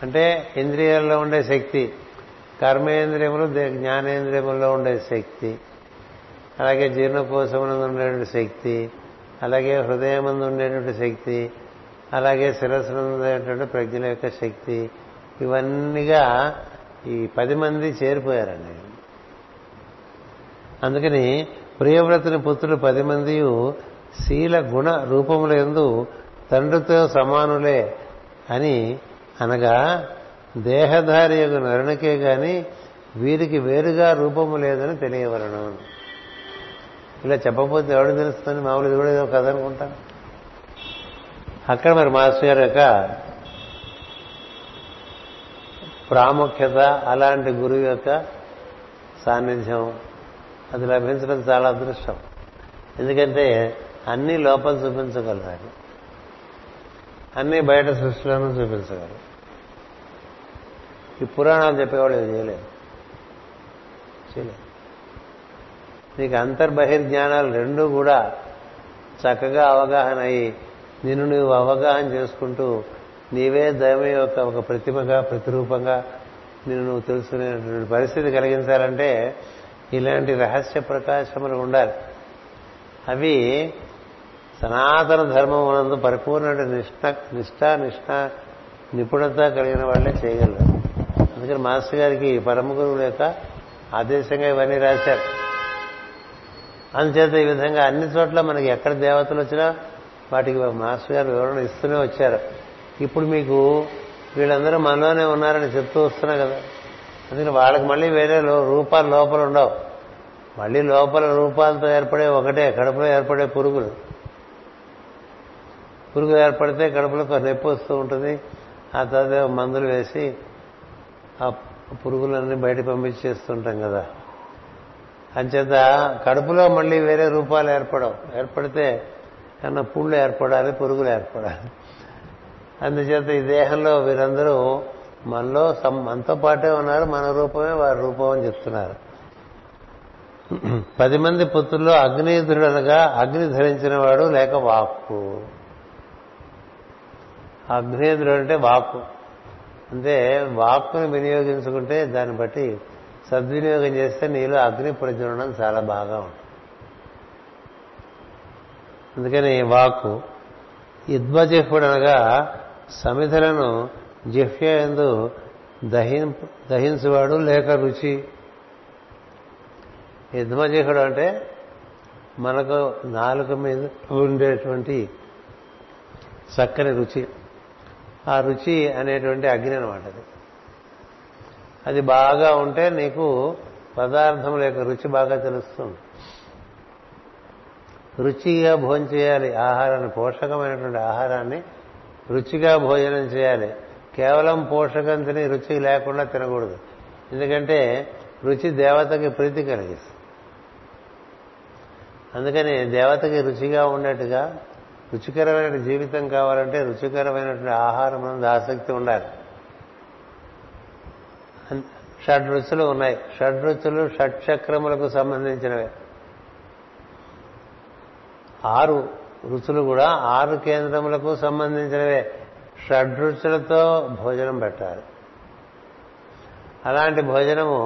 అంటే ఇంద్రియాల్లో ఉండే శక్తి, కర్మేంద్రియములు జ్ఞానేంద్రియముల్లో ఉండే శక్తి, అలాగే జీర్ణకోశమునందు ఉండేటువంటి శక్తి, అలాగే హృదయమందు ఉండేటువంటి శక్తి, అలాగే శిరస్సు ఉండేటువంటి ప్రజ్ఞల యొక్క శక్తి, ఇవన్నీగా ఈ పది మంది చేరిపోయారండి. అందుకని ప్రియవ్రతుని పుత్రులు పది మంది శీల గుణ రూపముల యందు తండ్రితో సమానులే అని అనగా దేహధారి యొక్క నరునికే గాని వీరికి వేరుగా రూపము లేదని తెలియవలను. ఇలా చెప్పబోతే ఎవరు తెలుస్తుంది? మామూలు ఇది కూడా ఏదో కథ అనుకుంటాను. అక్కడ మరి మాస్టర్ గారి యొక్క ప్రాముఖ్యత, అలాంటి గురువు యొక్క సాన్నిధ్యం అది లభించడం చాలా అదృష్టం. ఎందుకంటే అన్నీ లోపల చూపించగలరు, అన్నీ బయట సృష్టిలోనూ చూపించగలరు. ఈ పురాణాలు చెప్పేవాళ్ళు చేయలేదు చేయలేదు నీకు అంతర్బహిర్జ్ఞానాలు రెండూ కూడా చక్కగా అవగాహన అయ్యి నిన్ను నువ్వు అవగాహన చేసుకుంటూ నీవే దైవం యొక్క ఒక ప్రతిమగా ప్రతిరూపంగా నిన్ను నువ్వు తెలుసుకునేటువంటి పరిస్థితి కలిగించాలంటే ఇలాంటి రహస్య ప్రకాశములు ఉండాలి. అవి సనాతన ధర్మం నందు పరిపూర్ణ నిష్ఠ నిష్ఠా నిష్ఠా నిపుణత కలిగిన వాళ్ళే చేయగలరు. అందుకని మాస్టర్ గారికి పరమ గురువుల యొక్క ఆదేశంగా ఇవన్నీ రాశారు. అందుచేత ఈ విధంగా అన్ని చోట్ల మనకి ఎక్కడ దేవతలు వచ్చినా వాటికి మాస్టర్ గారు వివరణ ఇస్తూనే వచ్చారు. ఇప్పుడు మీకు వీళ్ళందరూ మనలోనే ఉన్నారని చెప్తూ వస్తున్నా కదా, అందుకని వాళ్ళకి మళ్ళీ వేరే రూపాలు లోపల ఉండవు. మళ్ళీ లోపల రూపాలతో ఏర్పడే ఒకటే కడుపులో ఏర్పడే పురుగులు. పురుగులు ఏర్పడితే కడుపులో నొప్పి వస్తూ ఉంటుంది. ఆ తర్వాత మందులు వేసి ఆ పురుగులన్నీ బయటకు పంపించేస్తుంటాం కదా. అంచేత కడుపులో మళ్ళీ వేరే రూపాలు ఏర్పడవు. ఏర్పడితే కన్నా పుళ్ళు ఏర్పడాలి, పురుగులు ఏర్పడాలి. అందుచేత ఈ దేహంలో వీరందరూ మనలో మనతో పాటే ఉన్నారు, మన రూపమే వారి రూపం అని చెప్తున్నారు. పది మంది పుత్రుల్లో అగ్నిధుడు అనగా అగ్ని ధరించిన వాడు లేక వాక్కు. అగ్నేంద్రుడు అంటే వాక్కు. అంటే వాక్కును వినియోగించుకుంటే దాన్ని బట్టి సద్వినియోగం చేస్తే నీలో అగ్ని ప్రజ్వలనం చాలా బాగా ఉంటుంది. అందుకని వాక్కు. ఇద్వజిహ్వుడు అనగా సమిధలను జిహ్వయందు దహి దహించువాడు లేక రుచి. ఇద్వజిహ్వుడు అంటే మనకు నాలుక మీద ఉండేటువంటి చక్కని రుచి. ఆ రుచి అనేటువంటి అగ్ని అనమాట. అది అది బాగా ఉంటే నీకు పదార్థముల యొక్క రుచి బాగా తెలుస్తుంది. రుచిగా భోజనం చేయాలి ఆహారాన్ని, పోషకమైనటువంటి ఆహారాన్ని రుచిగా భోజనం చేయాలి. కేవలం పోషకం తిని రుచి లేకుండా తినకూడదు. ఎందుకంటే రుచి దేవతకి ప్రీతి కలిగిస్తుంది. అందుకని దేవతకి రుచిగా ఉండేట్టుగా రుచికరమైన జీవితం కావాలంటే రుచికరమైనటువంటి ఆహారం అనేది ఆసక్తి ఉండాలి. షడ్ రుచులు ఉన్నాయి. షడ్ రుచులు షట్ చక్రములకు సంబంధించినవే. ఆరు రుచులు కూడా ఆరు కేంద్రములకు సంబంధించినవే. షడ్ రుచులతో భోజనం పెట్టాలి. అలాంటి భోజనము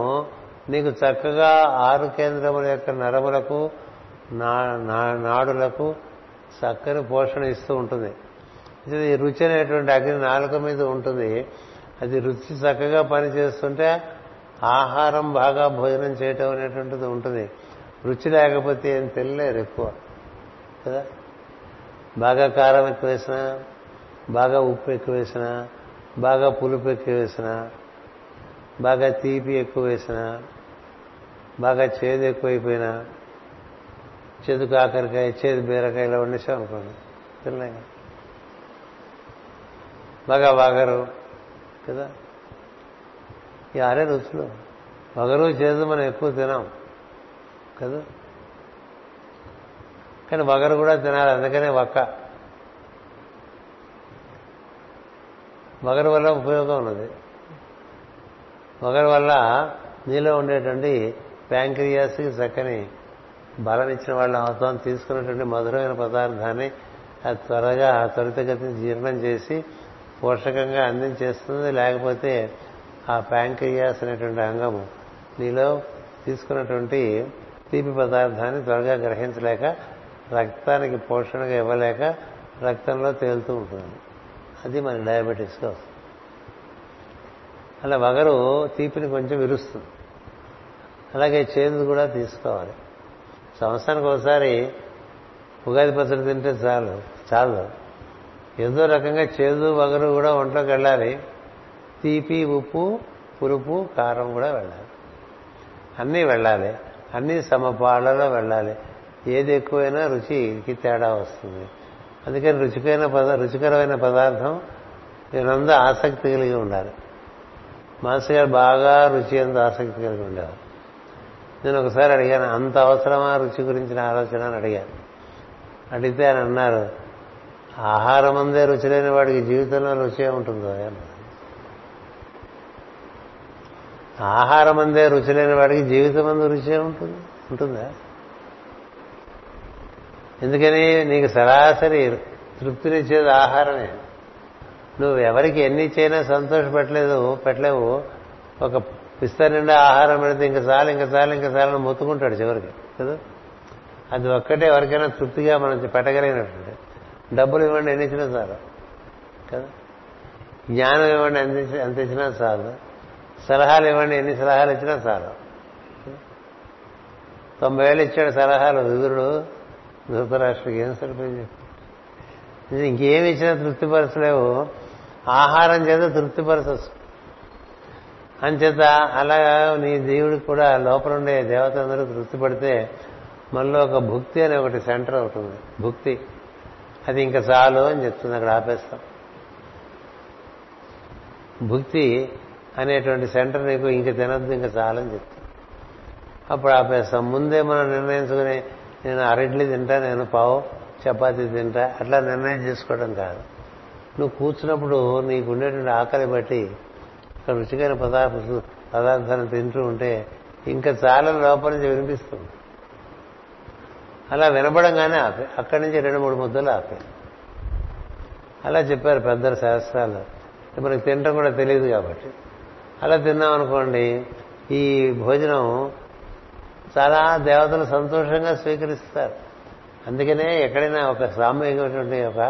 నీకు చక్కగా ఆరు కేంద్రముల యొక్క నరములకు నాడులకు చక్కని పోషణ ఇస్తూ ఉంటుంది. ఇది రుచి అనేటువంటి అగ్ని నాలుక మీద ఉంటుంది. అది రుచి చక్కగా పనిచేస్తుంటే ఆహారం బాగా భోజనం చేయటం అనేటువంటిది ఉంటుంది. రుచి లేకపోతే ఏం తెలియలేరు ఎక్కువ కదా. బాగా కారం ఎక్కువ వేసినా, బాగా ఉప్పు ఎక్కువ వేసినా, బాగా పులుపు ఎక్కువ వేసినా, బాగా తీపి ఎక్కువ వేసినా, బాగా చేదు ఎక్కువైపోయినా, చేదు కాకరకాయ, చేదు బీరకాయ ఇలా వండేసాం అనుకోండి తినలే. బాగా వగరు కదా, ఈ ఆరే రుచులు. వగరు చేదు మనం ఎక్కువ తినాం కదా, కానీ వగరు కూడా తినాలి. అందుకనే వక్క వగరు వల్ల ఉపయోగం ఉన్నది. వగరు వల్ల నీలో ఉండేటువంటి ప్యాంక్రియాస్కి చక్కని బలం ఇచ్చిన వాళ్ళు అవుతాం. తీసుకున్నటువంటి మధురమైన పదార్థాన్ని అది త్వరగా త్వరితగతిని జీర్ణం చేసి పోషకంగా అందించేస్తుంది. లేకపోతే ఆ ప్యాంక్రియాస్ అనేటువంటి అంగము నీలో తీసుకున్నటువంటి తీపి పదార్థాన్ని త్వరగా గ్రహించలేక రక్తానికి పోషణగా ఇవ్వలేక రక్తంలో తేలుతూ ఉంటుంది. అది మన డయాబెటీస్లో వస్తుంది. అలా వగరు తీపిని కొంచెం విరుస్తుంది. అలాగే చేదు కూడా తీసుకోవాలి. సంవత్సరానికి ఒకసారి ఉగాది పచ్చడి తింటే చాలు చాలు ఏదో రకంగా చేదు వగరు కూడా ఒంట్లోకి వెళ్ళాలి. తీపి, ఉప్పు, పులుపు, కారం కూడా వెళ్ళాలి. అన్నీ వెళ్ళాలి. అన్నీ సమపాళ్లలో వెళ్ళాలి. ఏది ఎక్కువైనా రుచికి తేడా వస్తుంది. అందుకని రుచికైన పద రుచికరమైన పదార్థం నేనందు ఆసక్తి కలిగి ఉండాలి. మాస్టర్ గారు బాగా రుచి అంత ఆసక్తి కలిగి ఉండేవారు. నేను ఒకసారి అడిగాను, అంత అవసరమా రుచి గురించిన ఆలోచన అని అడిగాను. అడిగితే ఆయన అన్నారు, ఆహారం అందే రుచి లేని వాడికి జీవితంలో రుచి ఉంటుందో అన్నారు. ఆహారం అందే రుచి లేని వాడికి జీవితం అందు రుచి ఉంటుంది ఉంటుందా? ఎందుకని నీకు సరాసరి తృప్తినిచ్చేది ఆహారమే. నువ్వు ఎవరికి ఎన్ని ఇచ్చినా సంతోషపెట్టలేదు పెట్టలేవు ఒక పిస్తా నిండా ఆహారం పెడితే ఇంకా చాలు ఇంకా చాలు ఇంకా చాలని మొత్తుకుంటాడు చివరికి కదా. అది ఒక్కటే ఎవరికైనా తృప్తిగా మనం పెట్టగలిగినట్టు. డబ్బులు ఇవ్వండి ఎన్ని ఇచ్చినా చాలు కదా, జ్ఞానం ఇవ్వండి అందించి ఎంత ఇచ్చినా చాలు, సలహాలు ఇవ్వండి ఎన్ని సలహాలు ఇచ్చినా చాలు. తొంభై ఏళ్ళు ఇచ్చాడు సలహాలు విదురుడు ధృతరాష్ట్రకి, ఏం సరిపోయింది. ఇంకేమి ఇచ్చినా తృప్తిపరచలేవు, ఆహారం చేత తృప్తిపరచచ్చు. అంచేత అలాగా నీ దేవుడికి కూడా లోపల ఉండే దేవతలందరూ తృప్తి పడితే మనలో ఒక భుక్తి అనే ఒకటి సెంటర్ అవుతుంది. భుక్తి అది ఇంకా చాలు అని చెప్తుంది, అక్కడ ఆపేస్తాం. భుక్తి అనేటువంటి సెంటర్ నీకు ఇంక తినద్దు ఇంకా చాలని చెప్తాం, అప్పుడు ఆపేస్తాం. ముందే మనం నిర్ణయించుకుని నేను అరటిలు తింటా, నేను పావు చపాతీ తింటా అట్లా నిర్ణయం చేసుకోవడం కాదు. నువ్వు కూర్చున్నప్పుడు నీకు ఉండేటువంటి ఆకలి బట్టి ఒక రుచికైన పదార్థ పదార్థాన్ని తింటూ ఉంటే ఇంకా చాలా లోపల నుంచి వినిపిస్తుంది. అలా వినపడంగానే ఆపే, అక్కడి నుంచి రెండు మూడు ముద్దలు ఆపే. అలా చెప్పారు పెద్దల శాస్త్రాలు. మనకు తినడం కూడా తెలియదు కాబట్టి అలా తిన్నాం అనుకోండి, ఈ భోజనం చాలా దేవతలు సంతోషంగా స్వీకరిస్తారు. అందుకనే ఎక్కడైనా ఒక సామూహికమైనటువంటి ఒక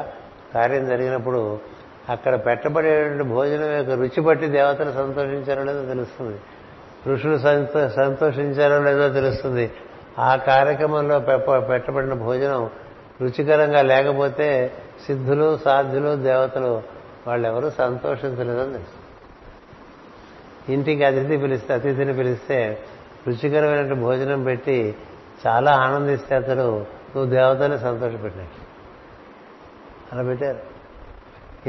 కార్యం జరిగినప్పుడు అక్కడ పెట్టబడేటువంటి భోజనం యొక్క రుచి బట్టి దేవతలు సంతోషించారో లేదో తెలుస్తుంది, ఋషులు సంతో సంతోషించారో లేదో తెలుస్తుంది. ఆ కార్యక్రమంలో పెట్టబడిన భోజనం రుచికరంగా లేకపోతే సిద్ధులు సాధ్యులు దేవతలు వాళ్ళెవరూ సంతోషించలేదని తెలుస్తుంది. ఇంటికి అతిథి పిలిస్తే అతిథిని పిలిస్తే రుచికరమైనటువంటి భోజనం పెట్టి చాలా ఆనందిస్తే అతడు నువ్వు దేవతని సంతోషపెట్టినట్టు అలా పెట్టారు.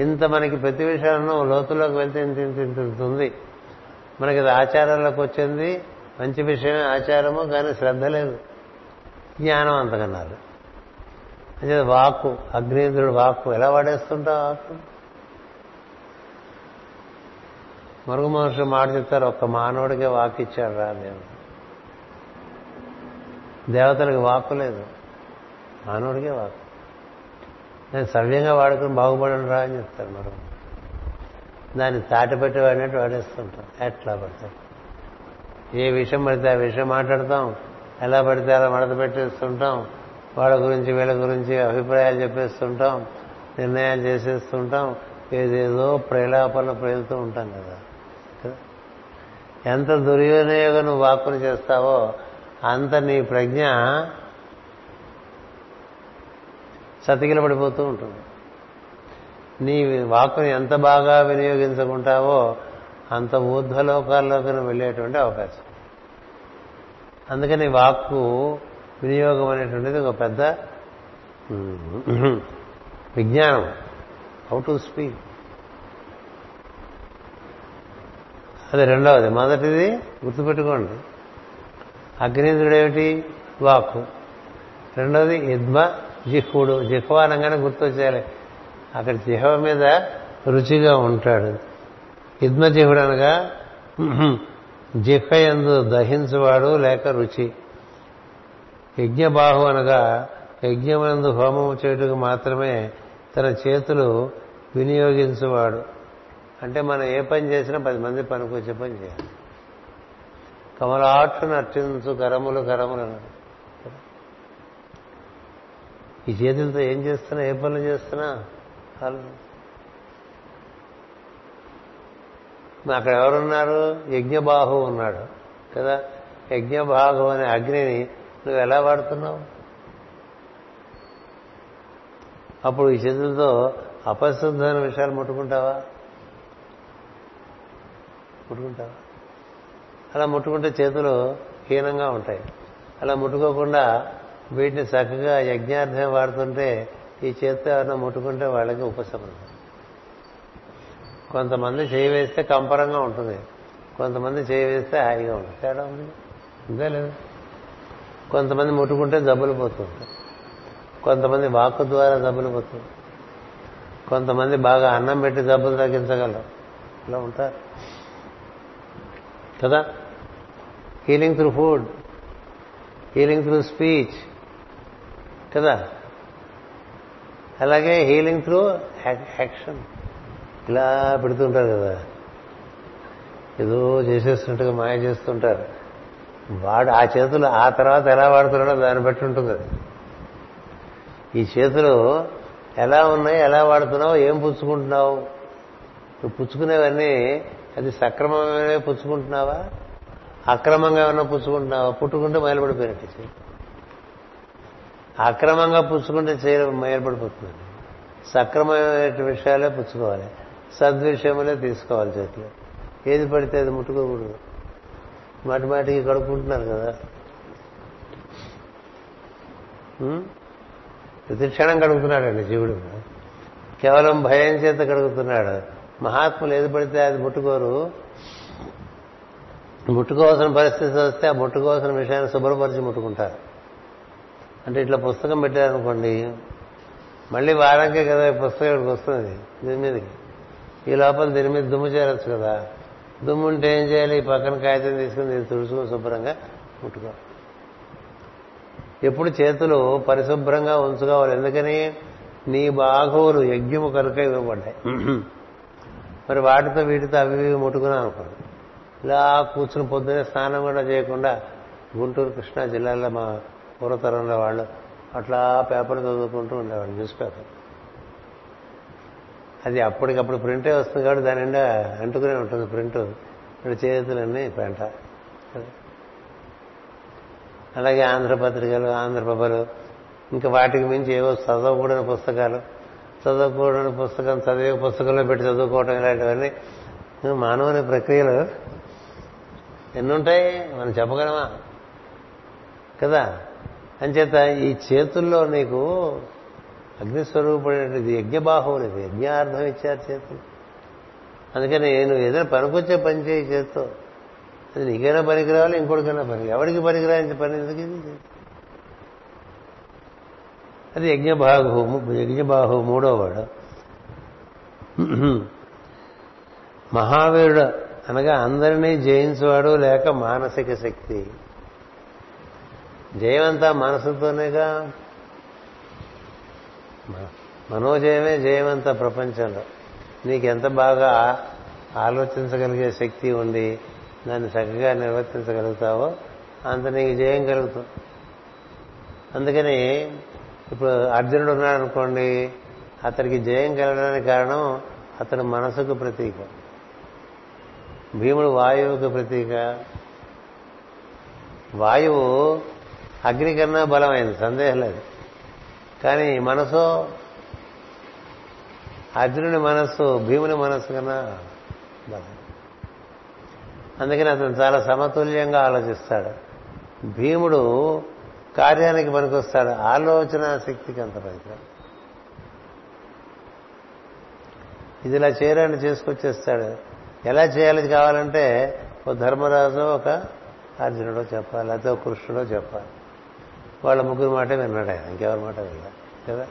ఇంత మనకి ప్రతి విషయంలో లోతుల్లోకి వెళ్తే ఇంత ఇంత ఇంతుంది. మనకి అది ఆచారాల్లోకి వచ్చింది, మంచి విషయమే ఆచారము, కానీ శ్రద్ధ లేదు, జ్ఞానం అంతకన్నారు. అంటే వాక్కు అగ్నేంద్రుడు వాక్కు ఎలా వాడేస్తుంటావు, వాక్కు మరుగు మనుషులు మాట చెప్తారు, ఒక్క మానవుడికే వాక్ ఇచ్చాడు రా దేవుడు. దేవతలకు వాక్కు లేదు, మానవుడికే వాక్కు. నేను సవ్యంగా వాడుకుని బాగుపడను రా అని చెప్తారు మరుగు. దాన్ని తాటిపెట్టి వాడినట్టు వాడేస్తుంటాం, ఎట్లా పడతాం ఏ విషయం పడితే ఆ విషయం మాట్లాడతాం, ఎలా పడితే అలా మడత పెట్టేస్తుంటాం, వాళ్ళ గురించి వీళ్ళ గురించి అభిప్రాయాలు చెప్పేస్తుంటాం, నిర్ణయాలు చేసేస్తుంటాం, ఏదేదో ప్రేలాపన ప్రేలుతూ ఉంటాం కదా. ఎంత దుర్వినియోగం నువ్వు వాక్కుని చేస్తావో అంత నీ ప్రజ్ఞ సతికిల పడిపోతూ ఉంటుంది. నీ వాక్కుని ఎంత బాగా వినియోగించుకుంటావో అంత ఊర్ధ్వలోకాల్లోకి నువ్వు వెళ్ళేటువంటి అవకాశం. అందుకని వాక్కు వినియోగం అనేటువంటిది ఒక పెద్ద విజ్ఞానం. హౌ టు స్పీక్, అది రెండవది. మొదటిది గుర్తుపెట్టుకోండి, అగ్నేంద్రుడు ఏమిటి వాక్కు, రెండవది యద్మ జిహ్వుడు. జిహ్వ అనగానే గుర్తొచ్చేయాలి, అక్కడ జిహ్వ మీద రుచిగా ఉంటాడు. యద్మజిహ్వుడు అనగా జిహ్వ యందు దహించువాడు లేక రుచి. యజ్ఞబాహు అనగా యజ్ఞమందు హోమము చేయుటకు మాత్రమే తన చేతులు వినియోగించువాడు. అంటే మనం ఏ పని చేసినా పది మంది పనికొచ్చే పని చేయాలి. కమలాట్లు నర్చించు కరములు కరములు అన్నాడు. ఈ చేతులతో ఏం చేస్తున్నా, ఏ పనులు చేస్తున్నా అక్కడ ఎవరున్నారు, యజ్ఞబాహు ఉన్నాడు కదా. యజ్ఞబాహు అనే అగ్నిని నువ్వు ఎలా వాడుతున్నావు, అప్పుడు ఈ చేతులతో అపశుద్ధమైన విషయాలు ముట్టుకుంటావా ముట్టుకుంటావా అలా ముట్టుకుంటే చేతులు హీనంగా ఉంటాయి. అలా ముట్టుకోకుండా వీటిని చక్కగా యజ్ఞార్థం వాడుతుంటే ఈ చేతితో ఎవరైనా ముట్టుకుంటే వాళ్ళకి ఉపశమనం. కొంతమంది చేయి వేస్తే కంపరంగా ఉంటుంది, కొంతమంది చేయి వేస్తే హాయిగా ఉంటుంది. తేడా ఉంది అంతే లేదు. కొంతమంది ముట్టుకుంటే జబ్బులు పోతుంటారు, కొంతమంది వాక్కు ద్వారా జబ్బులు పోతుంది, కొంతమంది బాగా అన్నం పెట్టి జబ్బులు తగ్గించగలరు. ఇలా ఉంటారు కదా. Healing through food, healing through speech కదా. అలాగే హీలింగ్ త్రూ యాక్షన్ ఇలా పెడుతుంటారు కదా, ఏదో చేసేస్తుంటగా మాయ చేస్తుంటారు. వాడు ఆ చేతులు ఆ తర్వాత ఎలా వాడుతున్నాడో దాన్ని బట్టి ఉంటుంది. ఈ చేతులు ఎలా ఉన్నాయి, ఎలా వాడుతున్నావు, ఏం పుచ్చుకుంటున్నావు, నువ్వు పుచ్చుకునేవన్నీ అది సక్రమమైన పుచ్చుకుంటున్నావా, అక్రమంగా ఏమన్నా పుచ్చుకుంటున్నావా. పుట్టుకుంటే మైలపడిపోయినట్టు చేయి, అక్రమంగా పుచ్చుకుంటే చేయ మైలపడిపోతుంది. సక్రమమైన విషయాలే పుచ్చుకోవాలి, సద్విషయములే తీసుకోవాలి. చేతిలో ఏది పడితే అది ముట్టుకోకూడదు. మాటి మాటికి కడుక్కుంటున్నారు కదా, ప్రతి క్షణం కడుగుతున్నాడండి జీవుడు. కేవలం భయం చేత కడుగుతున్నాడు. మహాత్ములు ఏది పడితే అది ముట్టుకోరు. ముట్టుకోవాల్సిన పరిస్థితి వస్తే ఆ ముట్టుకోవాల్సిన విషయాన్ని శుభ్రపరిచి ముట్టుకుంటారు. అంటే ఇట్లా పుస్తకం పెట్టారనుకోండి, మళ్ళీ వారానికే కదా ఈ పుస్తకం ఇక్కడికి వస్తుంది దీని మీదకి, ఈ లోపల దీని మీద దుమ్ము చేరొచ్చు కదా. దుమ్ము ఉంటే ఏం చేయాలి, ఈ పక్కన కాగితం తీసుకుని దీన్ని తుడుచుకుని శుభ్రంగా ముట్టుకోవాలి. ఎప్పుడు చేతులు పరిశుభ్రంగా ఉంచుకోవాలి. ఎందుకని నీ బాహువులు యజ్ఞము కనుక ఇవ్వబడ్డాయి. మరి వాటితో వీటితో అవి ముట్టుకున్నాం అనుకోండి, ఇలా కూర్చుని పొద్దునే స్నానం కూడా చేయకుండా. గుంటూరు కృష్ణా జిల్లాలో మా పూర్వతరంలో వాళ్ళు అట్లా పేపర్ చదువుకుంటూ ఉండేవాళ్ళు, న్యూస్ పేపర్. అది అప్పటికప్పుడు ప్రింటే వస్తుంది కాబట్టి దాని నిండా అంటుకునే ఉంటుంది ప్రింట్. ఇక్కడ చేతులన్నీ పెంట. అలాగే ఆంధ్రపత్రికలు, ఆంధ్రప్రభలు, ఇంకా వాటికి మించి ఏవో చదవకూడని పుస్తకాలు, చదవకూడని పుస్తకం చదివే పుస్తకంలో పెట్టి చదువుకోవడం, ఇలాంటివన్నీ మానవుని ప్రక్రియలు ఎన్నుంటాయి మనం చెప్పగలమా కదా. అంచేత ఈ చేతుల్లో నీకు అగ్నిస్వరూపుడైనది యజ్ఞబాహువులు, ఇది యజ్ఞార్థం ఇచ్చారు చేతులు. అందుకని నువ్వు ఏదైనా పనికొచ్చే పని చేయి చేత్తో. అది నీకైనా పనికి రావాలి, ఇంకోటికైనా పనికి, ఎవరికి పనికి రాయించే పని ఎందుకు ఇది. అది యజ్ఞబాహు యజ్ఞబాహు మూడోవాడు. మహావీరుడు అనగా అందరినీ జయించేవాడు, లేక మానసిక శక్తి. జయమంతా మనసుతోనేగా, మనోజయమే జయమంతా ప్రపంచంలో. నీకెంత బాగా ఆలోచించగలిగే శక్తి ఉండి దాన్ని చక్కగా నిర్వర్తించగలుగుతావో అంత నీకు జయం కలుగుతుంది. అందుకని ఇప్పుడు అర్జునుడు ఉన్నాడు అనుకోండి, అతడికి జయం కలగడానికి కారణం అతడు మనసుకు ప్రతీక, భీముడు వాయువుకు ప్రతీక. వాయువు అగ్ని కన్నా బలమైంది, సందేహం లేదు. కానీ మనసు, అర్జునుడి మనస్సు భీముని మనస్సు కన్నా బలం. అందుకని అతను చాలా సమతుల్యంగా ఆలోచిస్తాడు. భీముడు కార్యానికి పనికొస్తాడు, ఆలోచన శక్తికి అంత పనికిరాడు. ఇది ఇలా చేయాలని చేసుకొచ్చేస్తాడు. ఎలా చేయాలి కావాలంటే ఒక ధర్మరాజు, ఒక అర్జునుడో చెప్పాలి, లేకపోతే ఒక కృష్ణుడో చెప్పాలి. వాళ్ళ ముగ్గురు మాటే విన్నాడు ఆయన, ఇంకెవరి మాట విన్నా కదా.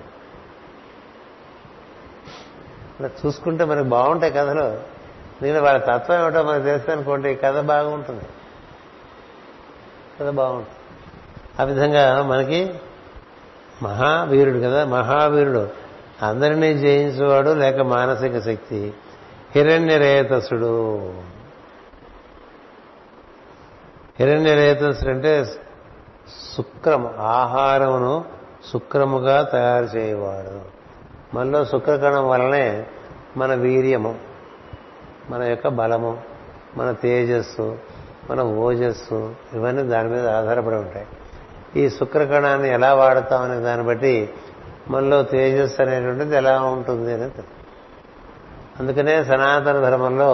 ఇలా చూసుకుంటే మనకు బాగుంటాయి కథలు. నేను వాళ్ళ తత్వం ఏమిటో మనకు తెలిస్తే అనుకోండి కథ బాగుంటుంది, కథ బాగుంటుంది. ఆ విధంగా మనకి మహావీరుడు కదా, మహావీరుడు అందరినీ జయించేవాడు, లేక మానసిక శక్తి. హిరణ్యరేతసుడు, హిరణ్యరేతసుడు అంటే శుక్రము, ఆహారమును శుక్రముగా తయారు చేయవాడు. మనలో శుక్రకణం వలనే మన వీర్యము, మన యొక్క బలము, మన తేజస్సు, మన ఓజస్సు ఇవన్నీ దాని మీద ఆధారపడి ఉంటాయి. ఈ శుక్రకణాన్ని ఎలా వాడతామనే దాన్ని బట్టి మనలో తేజస్సు అనేటువంటిది ఎలా ఉంటుంది అని తెలుసు. అందుకనే సనాతన ధర్మంలో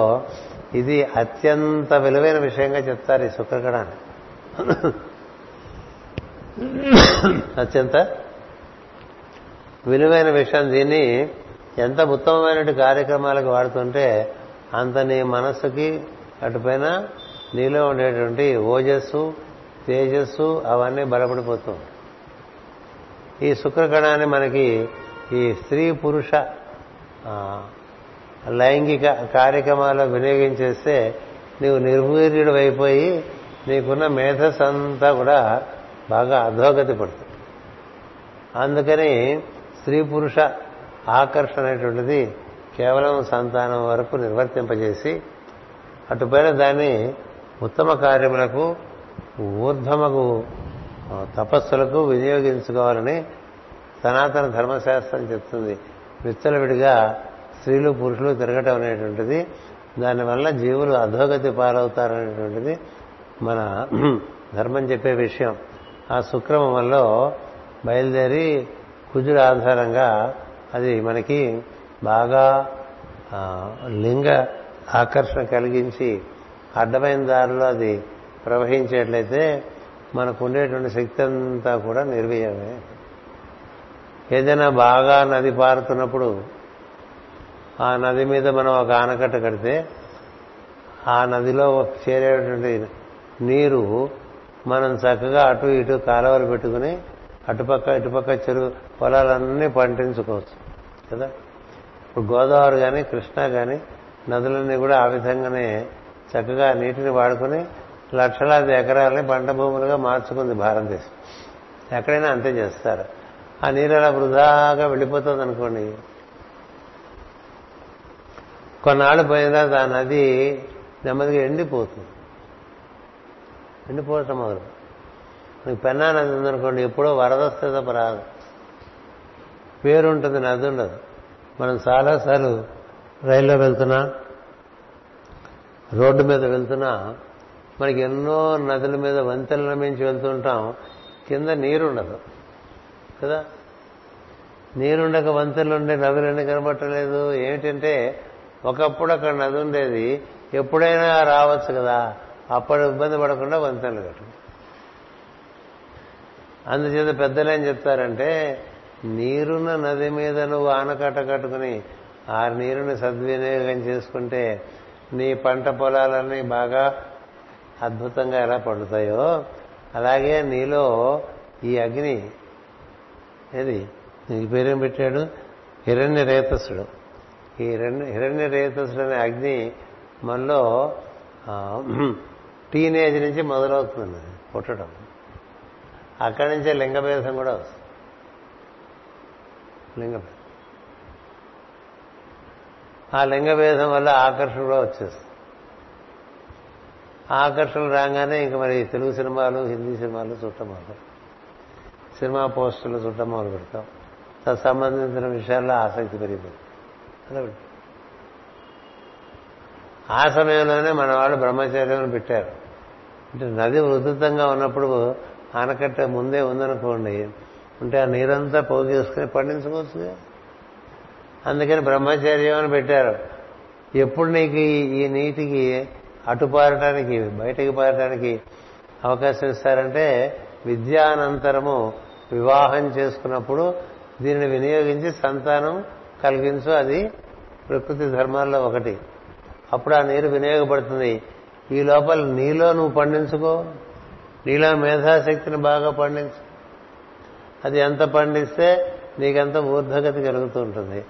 ఇది అత్యంత విలువైన విషయంగా చెప్తారు. ఈ శుక్రకణాన్ని అత్యంత విలువైన విషయం. దీన్ని ఎంత ఉత్తమమైన కార్యక్రమాలకు వాడుతుంటే అంత నీ మనస్సుకి, అటుపైన నీలో ఉండేటువంటి ఓజస్సు, తేజస్సు అవన్నీ బలపడిపోతుంది. ఈ శుక్రకణాన్ని మనకి ఈ స్త్రీ పురుష లైంగిక కార్యక్రమాల్లో వినియోగించేస్తే నీవు నిర్వీర్యుడు అయిపోయి నీకున్న మేధస్సు అంతా కూడా బాగా అధోగతి పడుతుంది. అందుకని స్త్రీ పురుష ఆకర్షణ అనేటువంటిది కేవలం సంతానం వరకు నిర్వర్తింపజేసి అటుపైన దాన్ని ఉత్తమ కార్యములకు ఊర్ధ్వమకు తపస్సులకు వినియోగించుకోవాలని సనాతన ధర్మశాస్త్రం చెప్తుంది. విచ్చలవిడిగా స్త్రీలు పురుషులు తిరగటం అనేటువంటిది, దానివల్ల జీవులు అధోగతి పాలవుతారనేటువంటిది మన ధర్మం చెప్పే విషయం. ఆ సుక్రమంలో బయలుదేరి కుజుల ఆధారంగా అది మనకి బాగా లింగ ఆకర్షణ కలిగించి అడ్డమైన దారిలో అది ప్రవహించేట్లయితే మనకు ఉండేటువంటి శక్తి అంతా కూడా నిర్వీర్యమే. ఏదైనా బాగా నది పారుతున్నప్పుడు ఆ నది మీద మనం ఒక ఆనకట్ట కడితే ఆ నదిలో చేరేటువంటి నీరు మనం చక్కగా అటు ఇటు కాలువలు పెట్టుకుని అటుపక్క ఇటుపక్క చెరువు పొలాలన్నీ పండించుకోవచ్చు కదా. ఇప్పుడు గోదావరి కానీ కృష్ణ కానీ నదులన్నీ కూడా ఆ విధంగానే చక్కగా నీటిని వాడుకుని లక్షలాది ఎకరాలని పంట భూములుగా మార్చుకుంది భారతదేశం. ఎక్కడైనా అంతే చేస్తారు. ఆ నీరు అలా వృధాగా వెళ్ళిపోతుంది అనుకోండి. కొన్నాళ్ళు పోయిన తర్వాత ఆ నది నెమ్మదిగా ఎండిపోతుంది, ఎండిపోవటం మొదలు. మీకు పెన్నా నది ఉందనుకోండి, ఎప్పుడో వరద వస్తే తప్ప రాదు, పేరుంటుంది, నది ఉండదు. మనం చాలాసార్లు రైల్లో వెళ్తున్నా రోడ్డు మీద వెళ్తున్నా మనకి ఎన్నో నదుల మీద వంతెనల మించి వెళ్తుంటాం, కింద నీరుండదు కదా. నీరుండక వంతెనలు ఉండే నదులు ఎన్ని కనబట్టలేదు. ఏమిటంటే ఒకప్పుడు అక్కడ నది ఉండేది, ఎప్పుడైనా రావచ్చు కదా, అప్పుడు ఇబ్బంది పడకుండా వంతెనలు కట్టు. అందుచేత పెద్దలు ఏం చెప్తారంటే, నీరున్న నది మీద నువ్వు ఆనకట్ట కట్టుకుని ఆ నీరుని సద్వినియోగం చేసుకుంటే నీ పంట పొలాలన్నీ బాగా అద్భుతంగా ఎలా పండుతాయో అలాగే నీలో ఈ అగ్ని ఏది నీకు పేరేం పెట్టాడు, హిరణ్య రేతసుడు. ఈ హిరణ్య రేతసుడు అనే అగ్ని మనలో టీనేజ్ నుంచి మొదలవుతుంది పుట్టడం. అక్కడి నుంచే లింగభేదం కూడా వస్తుంది. లింగభేదం ఆ లింగభేదం వల్ల ఆకర్షణ కూడా వచ్చేస్తుంది. ఆకర్షణ రాగానే ఇంక మరి తెలుగు సినిమాలు హిందీ సినిమాలు చూడటం మొదలు, సినిమా పోస్టులు చూడటం మొదలు పెడతాం. తత్సంబంధించిన విషయాల్లో ఆసక్తి పెరిగింది. ఆ సమయంలోనే మన వాళ్ళు బ్రహ్మచర్యం పెట్టారు. అంటే నది ఉధృతంగా ఉన్నప్పుడు ఆనకట్ట ముందే ఉందనుకోండి, అంటే ఆ నీరంతా పోగు చేసుకుని పండించుకోవచ్చు. అందుకని బ్రహ్మచర్యం అని పెట్టారు. ఎప్పుడు నీకు ఈ నీటికి అటు పారటానికి బయటకు పారటానికి అవకాశం ఇస్తారంటే విద్యానంతరము వివాహం చేసుకున్నప్పుడు దీనిని వినియోగించి సంతానం కలిగించు. అది ప్రకృతి ధర్మాల్లో ఒకటి. అప్పుడు ఆ నీరు వినియోగపడుతుంది. ఈ లోపల నీలో నువ్వు పండించుకో, నీలో మేధాశక్తిని బాగా పండించు. అది ఎంత పండిస్తే నీకంత ఊర్ధ్వగతి కలుగుతూ ఉంటుంది.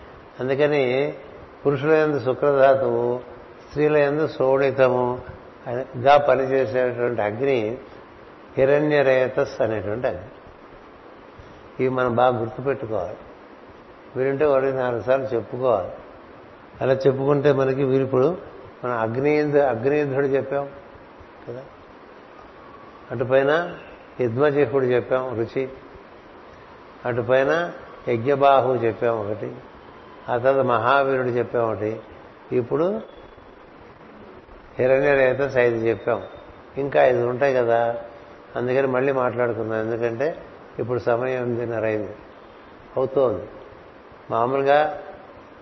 అందుకని పురుషుల యందు శుక్రధాతువు స్త్రీల యందు శోణితము గా పనిచేసేటువంటి అగ్ని హిరణ్యరేతస్ అనేటువంటి అగ్ని. ఇవి మనం బాగా గుర్తుపెట్టుకోవాలి. వీరుంటే ఒకటి నాలుగు సార్లు చెప్పుకోవాలి. అలా చెప్పుకుంటే మనకి వీరిప్పుడు మనం అగ్నియుద్ధ అగ్నియుద్ధుడు చెప్పాం కదా, అటుపైన యజ్ఞజేహుడు చెప్పాం రుచి, అటుపైన యజ్ఞబాహు చెప్పాం ఒకటి, ఆ తర్వాత మహావీరుడు చెప్పాం ఒకటి, ఇప్పుడు హిరణ్యరేతస్ ఐదు చెప్పాం. ఇంకా ఐదు ఉంటాయి కదా, అందుకని మళ్ళీ మాట్లాడుకుందాం. ఎందుకంటే ఇప్పుడు సమయం ఎనిమిదిన్నర అయింది అవుతోంది. మామూలుగా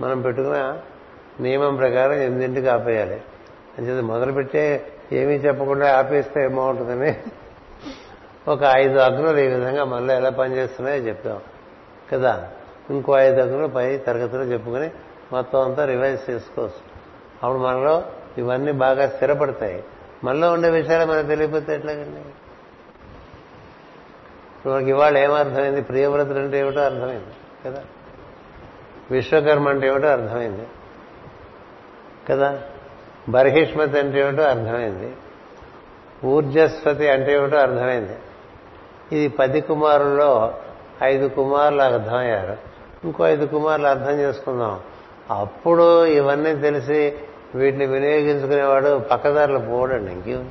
మనం పెట్టుకున్న నియమం ప్రకారం ఎనిమిదింటికి ఆపేయాలి. అంచేది మొదలుపెట్టే ఏమీ చెప్పకుండా ఆపేస్తే ఏమవుతుందని ఒక ఐదు అగ్నులు ఈ విధంగా మనలో ఎలా పనిచేస్తున్నాయో చెప్పాం కదా. ఇంకో ఐదు అగ్నులు పై తరగతిలో చెప్పుకుని మొత్తం అంతా రివైజ్ చేసుకోవచ్చు. అప్పుడు మనలో ఇవన్నీ బాగా స్థిరపడతాయి. మనలో ఉండే విషయాలు మనకు తెలియకపోతే ఎట్లాగండి. ఇప్పుడు మనకి ఇవాళ ఏమర్థమైంది, ప్రియవ్రతుడు అంటే ఏమిటో అర్థమైంది కదా, విశ్వకర్మ అంటే ఏమిటో అర్థమైంది కదా, బర్హిష్మతి అంటే ఏమిటో అర్థమైంది, ఊర్జస్వతి అంటే ఏమిటో అర్థమైంది. ఇది పది కుమారుల్లో ఐదు కుమారులు అర్థమయ్యారు. ఇంకో ఐదు కుమారులు అర్థం చేసుకుందాం. అప్పుడు ఇవన్నీ తెలిసి వీటిని వినియోగించుకునేవాడు పక్కదారులు పోడండి, ఇంకేం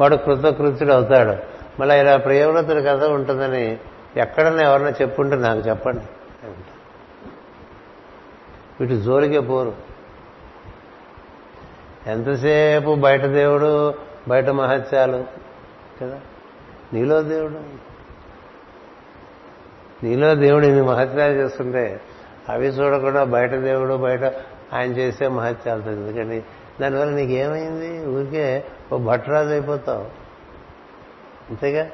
వాడు కృతకృత్యుడు అవుతాడు. మళ్ళీ ఇలా ప్రియవ్రతుడి కథ ఉంటుందని ఎక్కడన్నా ఎవరన్నా చెప్పుంటే నాకు చెప్పండి. వీటి జోలికే పోరు. ఎంతసేపు బయట దేవుడు, బయట మహత్యాలు కదా. నీలో దేవుడు, నీలో దేవుడు ఇన్ని మహత్యాలు చేస్తుంటే అవి చూడకుండా బయట దేవుడు, బయట ఆయన చేసే మహత్యాలు తెలుసు. ఎందుకండి దానివల్ల నీకేమైంది? ఊరికే ఓ భట్రాజు అయిపోతావు అంతేగా.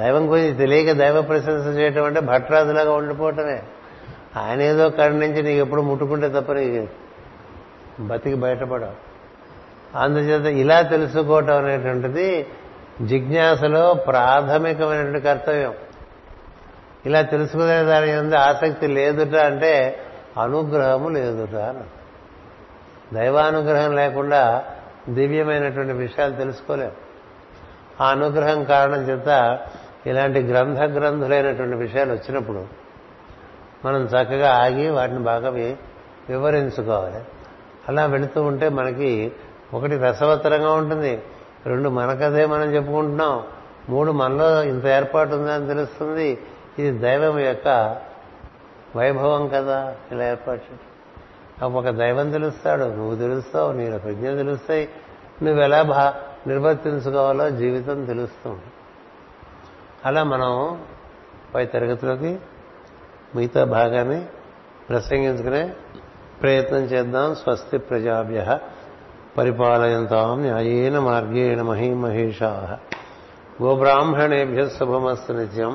దైవం గురించి తెలియక దైవ ప్రశంస చేయటం అంటే భట్రాజులాగా ఉండిపోవటమే. ఆయన ఏదో కాడి నుంచి నీకు ఎప్పుడు ముట్టుకుంటే తప్ప నీకు బతికి బయటపడవు. అందుచేత ఇలా తెలుసుకోవటం అనేటువంటిది జిజ్ఞాసలో ప్రాథమికమైనటువంటి కర్తవ్యం. ఇలా తెలుసుకునే దాని మీద ఆసక్తి లేదుట అంటే అనుగ్రహము లేదుట. దైవానుగ్రహం లేకుండా దివ్యమైనటువంటి విషయాలు తెలుసుకోలేము. ఆ అనుగ్రహం కారణం చేత ఇలాంటి గ్రంథ గ్రంథులైనటువంటి విషయాలు వచ్చినప్పుడు మనం చక్కగా ఆగి వాటిని బాగా వివరించుకోవాలి. అలా వెళుతూ ఉంటే మనకి ఒకటి రసవత్తరంగా ఉంటుంది, రెండు మనకదే మనం చెప్పుకుంటున్నాం, మూడు మనలో ఇంత ఏర్పాటు ఉందని తెలుస్తుంది. ఇది దైవం యొక్క వైభవం కదా ఇలా ఏర్పాటు చేయడం. ఒక దైవం తెలుస్తాడు, నువ్వు తెలుస్తావు, నీ ప్రజ్ఞ తెలుస్తాయి, నువ్వెలా భా నిర్వర్తించుకోవాలో జీవితం తెలుస్తుంది. అలా మనం పై తరగతిలోకి మిగతా భాగాన్ని ప్రసంగించుకునే ప్రయత్నం చేద్దాం. స్వస్తి ప్రజాభ్యః పరిపాలయంతాం న్యాయేన మార్గేణ మహీమహేషాః. గోబ్రాహ్మణేభ్యః శుభమస్తు నిత్యం.